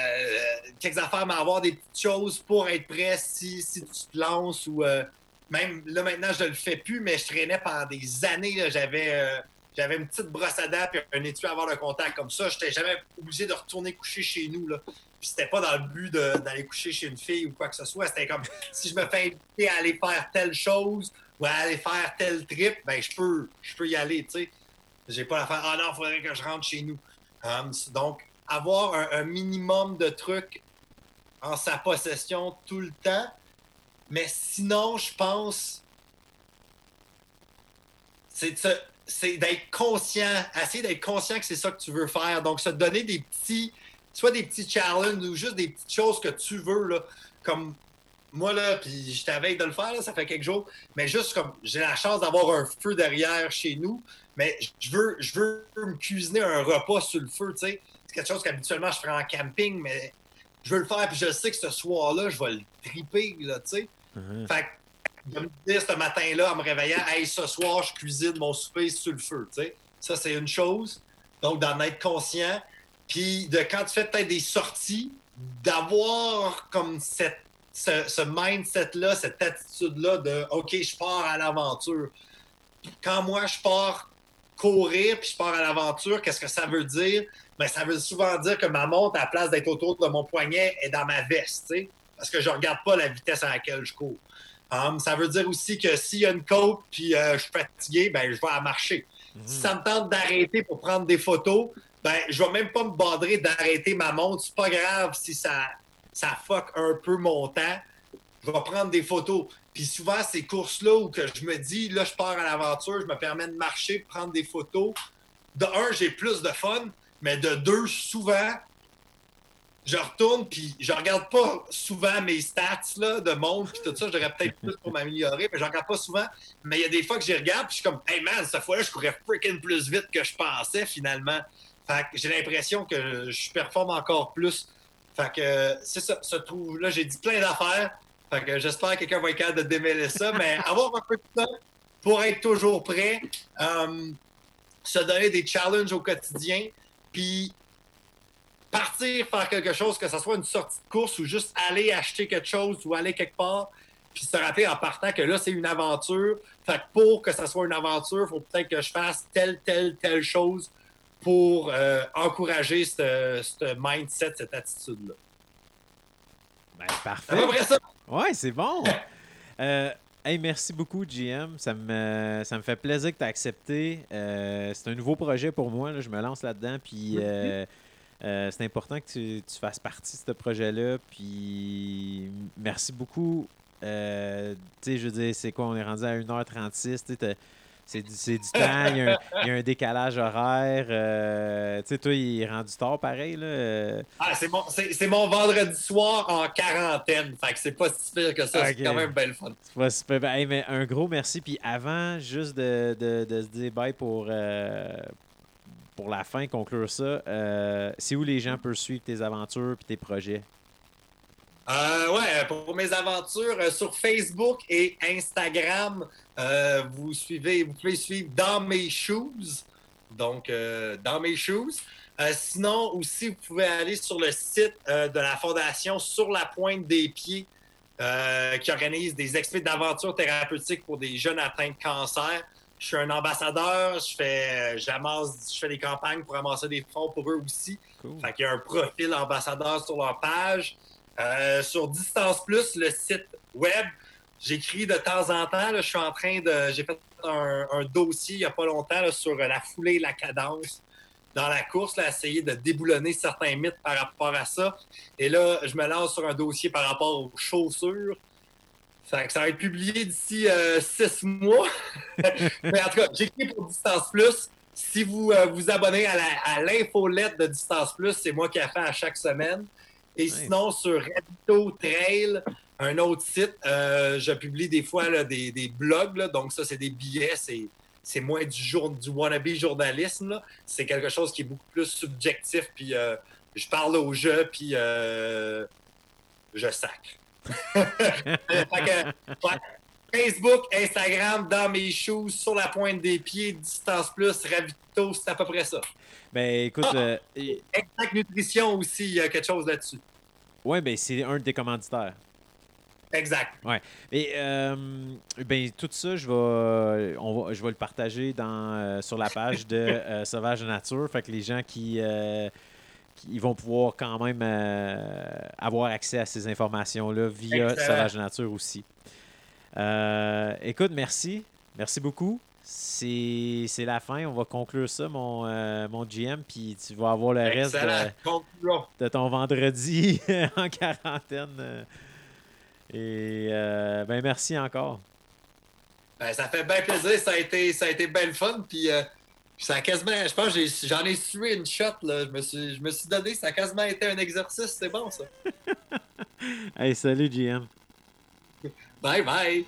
quelques affaires, mais avoir des petites choses pour être prêt si, si tu te lances ou euh, même là maintenant je ne le fais plus, mais je traînais pendant des années. Là, j'avais, euh, j'avais une petite brosse à dents et un étui à avoir de contact comme ça. Je n'étais jamais obligé de retourner coucher chez nous. Là. Puis c'était pas dans le but de, d'aller coucher chez une fille ou quoi que ce soit. C'était comme si je me fais inviter à aller faire telle chose ou à aller faire tel trip, ben je peux, je peux y aller. Tu sais, j'ai pas l'affaire. Ah non, il faudrait que je rentre chez nous. Um, donc avoir un, un minimum de trucs en sa possession tout le temps. Mais sinon, je pense, c'est, se, c'est d'être conscient, essayer d'être conscient que c'est ça que tu veux faire. Donc, se donner des petits, soit des petits challenges ou juste des petites choses que tu veux, là, comme moi, là, puis je t'avais de le faire, là, ça fait quelques jours, mais juste comme j'ai la chance d'avoir un feu derrière chez nous, mais je veux, je veux me cuisiner un repas sur le feu, tu sais. C'est quelque chose qu'habituellement, je ferais en camping, mais je veux le faire, puis je sais que ce soir-là, je vais le triper, là, tu sais. Mm-hmm. Fait de me dire ce matin-là, en me réveillant, hey, ce soir, je cuisine mon souper sur le feu. T'sais. Ça, c'est une chose. Donc, d'en être conscient. Puis, de quand tu fais peut-être des sorties, d'avoir comme cette, ce, ce mindset-là, cette attitude-là de OK, je pars à l'aventure. Quand moi, je pars courir puis je pars à l'aventure, qu'est-ce que ça veut dire? Bien, ça veut souvent dire que ma montre, à la place d'être autour de mon poignet, est dans ma veste, tu sais, parce que je ne regarde pas la vitesse à laquelle je cours. Um, ça veut dire aussi que s'il y a une côte puis euh, je suis fatigué, ben, je vais à marcher. Mmh. Si ça me tente d'arrêter pour prendre des photos, ben, je ne vais même pas me badrer d'arrêter ma montre. C'est pas grave si ça, ça fuck un peu mon temps. Je vais prendre des photos. Puis souvent, ces courses-là où que je me dis, là, je pars à l'aventure, je me permets de marcher, prendre des photos. De un, j'ai plus de fun, mais de deux, souvent, je retourne, puis je regarde pas souvent mes stats là, de monde, puis tout ça, j'aurais peut-être plus pour m'améliorer, mais je regarde pas souvent. Mais il y a des fois que j'y regarde, puis je suis comme, hey man, cette fois-là, je courais freaking plus vite que je pensais, finalement. Fait que j'ai l'impression que je performe encore plus. Fait que c'est ça, ce trou-là, j'ai dit plein d'affaires. Fait que j'espère que quelqu'un va être capable de démêler ça, mais avoir un peu de temps pour être toujours prêt, euh, se donner des challenges au quotidien, puis partir faire quelque chose, que ce soit une sortie de course ou juste aller acheter quelque chose ou aller quelque part, puis se rappeler en partant que là, c'est une aventure. Fait que pour que ça soit une aventure, il faut peut-être que je fasse telle, telle, telle chose pour euh, encourager ce, ce mindset, cette attitude-là. Ben, parfait. Ouais, c'est bon. euh, hey, merci beaucoup, G M. Ça me, ça me fait plaisir que tu aies accepté. Euh, c'est un nouveau projet pour moi. Là. Je me lance là-dedans. Puis euh, euh, c'est important que tu, tu fasses partie de ce projet-là. Puis merci beaucoup. Euh, tu sais, je veux dire, c'est quoi? On est rendu à une heure trente-six. C'est du, c'est du temps, il y, a un, il y a un décalage horaire. Euh, tu sais, toi, il est rendu tard pareil. Là. Ah, c'est, mon, c'est, c'est mon vendredi soir en quarantaine. Fait que c'est pas si pire que ça. Okay. C'est quand même belle fun. C'est pas si pire. Hey, mais un gros merci. Puis avant juste de, de, de se dire bye pour, euh, pour la fin, conclure ça, euh, c'est où les gens peuvent suivre tes aventures et tes projets? Euh, ouais, pour mes aventures, euh, sur Facebook et Instagram, euh, vous suivez, vous pouvez suivre Dans Mes Shoes. Donc, euh, Dans Mes Shoes. Euh, sinon, aussi, vous pouvez aller sur le site euh, de la Fondation Sur la Pointe des Pieds, euh, qui organise des expéditions d'aventure thérapeutique pour des jeunes atteints de cancer. Je suis un ambassadeur, je fais, j'amasse, je fais des campagnes pour amasser des fonds pour eux aussi. Cool. Fait qu'il y a un profil ambassadeur sur leur page. Euh, sur Distance Plus, le site web, j'écris de temps en temps. Là, je suis en train de, j'ai fait un, un dossier il n'y a pas longtemps là, sur la foulée, la cadence dans la course, là, essayer de déboulonner certains mythes par rapport à ça. Et là, je me lance sur un dossier par rapport aux chaussures. Ça, ça va être publié d'ici euh, six mois. Mais en tout cas, j'écris pour Distance Plus. Si vous euh, vous abonnez à, la, à l'infolette de Distance Plus, c'est moi qui la fais à chaque semaine. Et sinon, sur Radio Trail, un autre site, euh, je publie des fois là, des, des blogs. Là, donc ça, c'est des billets. C'est, c'est moins du, jour, du wannabe journalisme. Là. C'est quelque chose qui est beaucoup plus subjectif. Puis euh, je parle au jeu, puis euh, je sacre. Facebook, Instagram, Dans Mes Shoes, Sur la Pointe des Pieds, Distance Plus, Ravito, c'est à peu près ça. Ben écoute... Ah, euh, Exact Nutrition aussi, il y a quelque chose là-dessus. Oui, ben c'est un des commanditaires. Exact. Ouais. Et euh, ben tout ça, je vais, on va, je vais le partager dans, euh, sur la page de euh, Sauvage de Nature, fait que les gens qui... Euh, ils vont pouvoir quand même euh, avoir accès à ces informations-là via Excellent. Sauvage de Nature aussi. Euh, écoute, merci. Merci beaucoup. C'est, c'est la fin. On va conclure ça, mon, euh, mon G M, puis tu vas avoir le Excellent. Reste de, de ton vendredi en quarantaine. Et euh, ben merci encore. Ben, ça fait bien plaisir. Ça a été, ça a été bien le fun. Puis euh, ça a quasiment, je pense que j'ai, j'en ai sué une shot. Là. Je, me suis, je me suis donné. Ça a quasiment été un exercice. C'est bon, ça. Hey, salut, G M. Bye bye!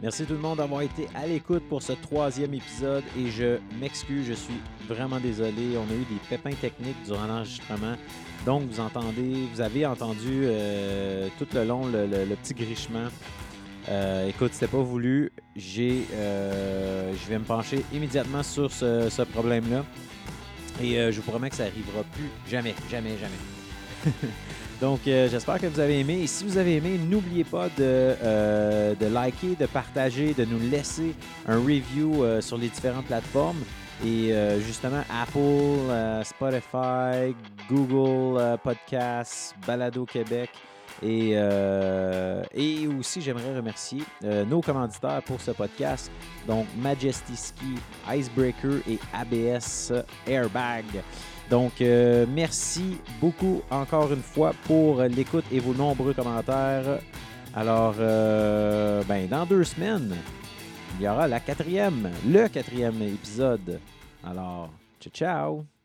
Merci tout le monde d'avoir été à l'écoute pour ce troisième épisode et je m'excuse, je suis vraiment désolé. On a eu des pépins techniques durant l'enregistrement. Donc vous entendez, vous avez entendu euh, tout le long le, le, le petit grichement. Euh, écoute, c'était pas voulu. J'ai, euh, je vais me pencher immédiatement sur ce, ce problème-là. Et euh, je vous promets que ça n'arrivera plus. Jamais, jamais, jamais. Donc, euh, j'espère que vous avez aimé. Et si vous avez aimé, n'oubliez pas de, euh, de liker, de partager, de nous laisser un review euh, sur les différentes plateformes. Et euh, justement, Apple, euh, Spotify, Google euh, Podcasts, Balado Québec. Et, euh, et aussi, j'aimerais remercier euh, nos commanditaires pour ce podcast. Donc, Majesty Ski, Icebreaker et A B S Airbag. Donc, euh, merci beaucoup encore une fois pour l'écoute et vos nombreux commentaires. Alors, euh, ben, dans deux semaines, il y aura la quatrième, le quatrième épisode. Alors, ciao, ciao!